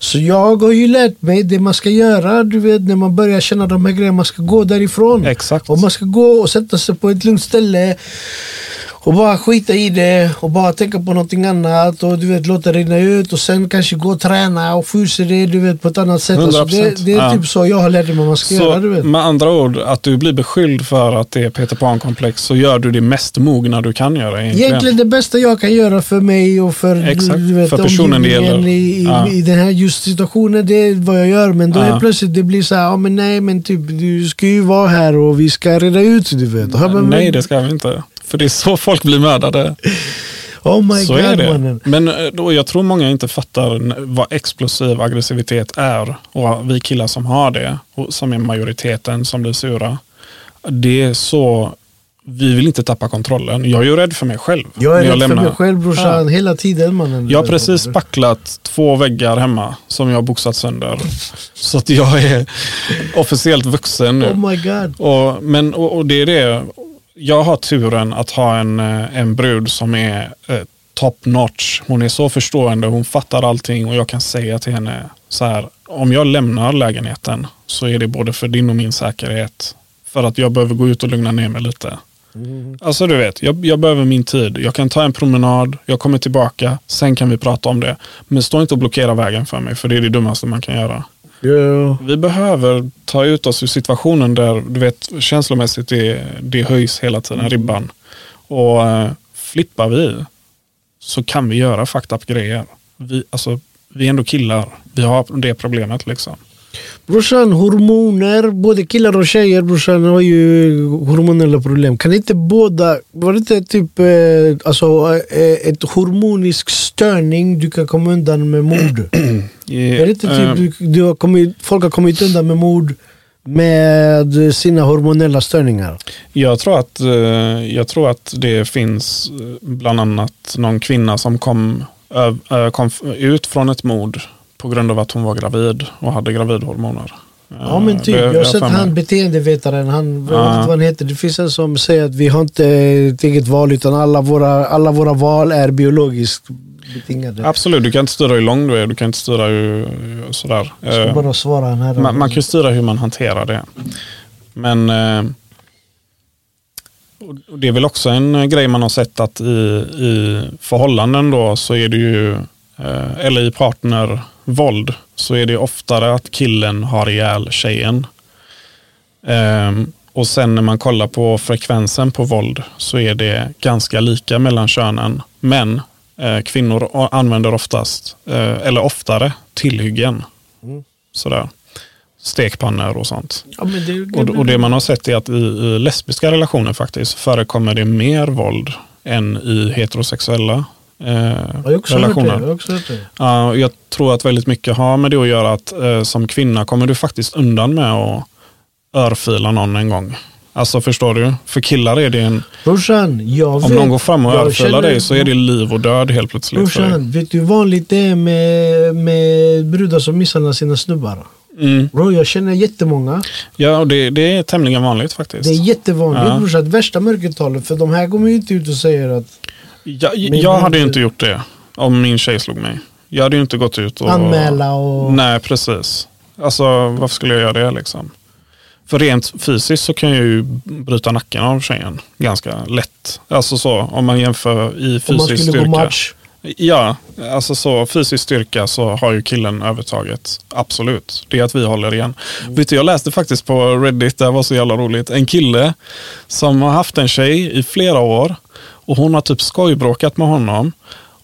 Så jag har ju lärt mig det man ska göra, du vet, när man börjar känna de här grejerna, man ska gå därifrån. Exakt. Och man ska gå och sätta sig på ett lugnt ställe och bara skita i det och bara tänka på någonting annat och du vet, låta det rinna ut och sen kanske gå och träna och få sig det, du vet, på ett annat sätt. Alltså, det är typ så jag har lärt mig vad man ska göra, du vet. Med andra ord, att du blir beskylld för att det är Peter Pan-komplex, så gör du det mest mogna du kan göra egentligen. Det bästa jag kan göra för mig och för, du vet, för personen det gäller i den här just situationen, det är vad jag gör. Men då är plötsligt det blir så här, men nej, men typ du ska ju vara här och vi ska reda ut, du vet. Nej, det ska vi inte. För det är så folk blir mördade. Oh my så God, är det. Mannen. Men då, jag tror många inte fattar vad explosiv aggressivitet är. Och vi killar som har det, och som är majoriteten som blir sura. Det är så... Vi vill inte tappa kontrollen. Jag är ju rädd för mig själv. Jag är rädd för mig själv, brorsan. Ja. Hela tiden, mannen. Jag har precis packlat 2 väggar hemma som jag har boxat sönder. Så att jag är officiellt vuxen nu. Oh my God. Och det är det. Jag har turen att ha en brud som är top notch. Hon är så förstående. Hon fattar allting. Och jag kan säga till henne så här. Om jag lämnar lägenheten så är det både för din och min säkerhet. För att jag behöver gå ut och lugna ner mig lite. Alltså du vet, jag behöver min tid. Jag kan ta en promenad, jag kommer tillbaka. Sen kan vi prata om det. Men stå inte och blockera vägen för mig, för det är det dummaste man kan göra. Yeah. Vi behöver ta ut oss ur situationen där, du vet, känslomässigt det höjs hela tiden, ribban. Och flippar vi, så kan vi göra fucked up grejer. Vi är ändå killar. Vi har det problemet liksom. Brorsan, hormoner, både killar och tjejer, brorsan, har ju hormonella problem. Kan inte båda, var det inte typ ett hormonisk störning du kan komma undan med mord? Yeah. Är det inte typ folk har kommit undan med mord med sina hormonella störningar? Jag tror att det finns bland annat någon kvinna som kom ut från ett mord på grund av att hon var gravid och hade gravidhormoner. Ja, men typ. Jag har sett han beteendevetaren. Vad heter det? Det finns en som säger att vi har inte ett eget val, utan alla våra val är biologiskt betingade. Absolut, du kan inte styra hur lång du är. Du kan inte styra hur sådär. Jag ska bara svara här. Man kan styra hur man hanterar det. Men... Och det är väl också en grej man har sett att i förhållanden då, så är det ju... eller i partnervåld, så är det oftare att killen har ihjäl tjejen. Och sen när man kollar på frekvensen på våld, så är det ganska lika mellan könen. Men kvinnor använder oftare tillhyggen. Sådär. Stekpannor och sånt. Ja, men och det man har sett är att i lesbiska relationer faktiskt förekommer det mer våld än i heterosexuella relationer. Jag tror att väldigt mycket har med det att göra att som kvinna kommer du faktiskt undan med att örfila någon en gång. Alltså, förstår du? För killar är det en... Brorsan, om någon går fram och örfilar dig, så är det liv och död helt plötsligt. Brorsan, vet du hur vanligt det är med brudar som misshandlar sina snubbar? Mm. Bro, jag känner jättemånga. Ja, och det är tämligen vanligt faktiskt. Det är jättevanligt, ja. Brorsan, värsta mörkertalet, för de här kommer ju inte ut och säger att... Jag hade ju inte gjort det om min tjej slog mig. Jag hade ju inte gått ut och... Anmäla och... Nej, precis. Alltså, varför skulle jag göra det liksom? För rent fysiskt så kan jag ju bryta nacken av tjejen ganska lätt. Alltså så, om man jämför i fysisk styrka. Om man skulle gå match. Ja, alltså så, fysisk styrka, så har ju killen övertaget. Absolut, det är att vi håller igen. Vet du, jag läste faktiskt på Reddit, det var så jävla roligt. En kille som har haft en tjej i flera år. Och hon har typ skojbråkat med honom.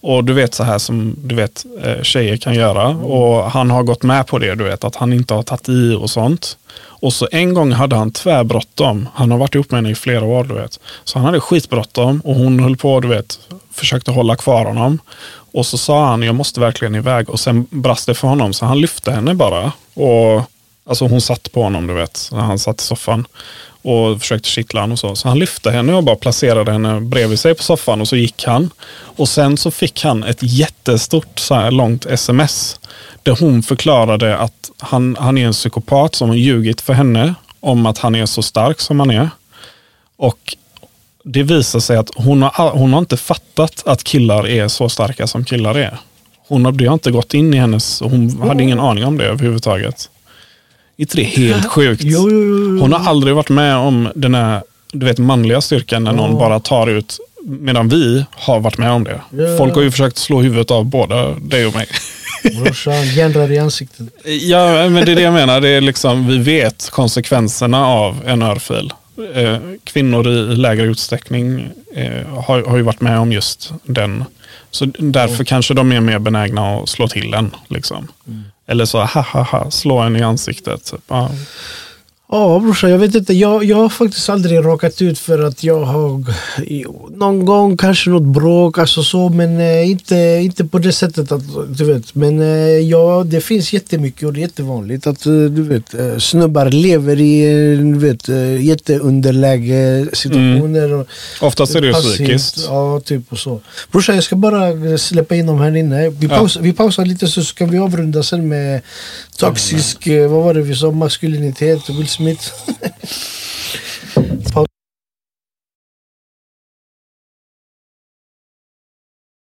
Och du vet, så här som du vet tjejer kan göra. Och han har gått med på det, du vet. Att han inte har tagit i och sånt. Och så en gång hade han tvärbråttom. Han har varit ihop med henne i flera år, du vet. Så han hade skitbråttom. Och hon höll på, du vet. Försökte hålla kvar honom. Och så sa han, jag måste verkligen iväg. Och sen brast det för honom. Så han lyfte henne bara. Och alltså hon satt på honom, du vet. Han satt i soffan. Och försökte kittla honom och så. Så han lyfte henne och bara placerade henne bredvid sig på soffan. Och så gick han. Och sen så fick han ett jättestort så här långt sms. Där hon förklarade att han är en psykopat som har ljugit för henne. Om att han är så stark som han är. Och det visar sig att hon har inte fattat att killar är så starka som killar är. Det har inte gått in i hennes... Hon hade ingen aning om det överhuvudtaget. Inte det helt sjukt? Jo. Hon har aldrig varit med om den här, du vet, manliga styrkan när någon bara tar ut, medan vi har varit med om det. Ja. Folk har ju försökt slå huvudet av både dig och mig. Brorsan, jändrar i ansiktet. Ja, men det är det jag menar. Det är liksom, vi vet konsekvenserna av en örfil. Kvinnor i lägre utsträckning har ju varit med om just den. Så därför kanske de är mer benägna att slå till en, liksom. Eller så, slå en i ansiktet. Typ. Ah. Ja, brorsan, jag vet inte. Jag har faktiskt aldrig råkat ut för att jag har någon gång kanske något bråk, alltså så, men inte på det sättet att, du vet. Men ja, det finns jättemycket och det är jättevanligt att, du vet, snubbar lever i, du vet, jätteunderläge situationer. Mm. Oftast är det psykiskt. Ja, typ och så. Brorsan, jag ska bara släppa in dem här inne. Vi pausar lite så ska vi avrunda sen med toxisk, vad var det vi sa, maskulinitet, Will Smith.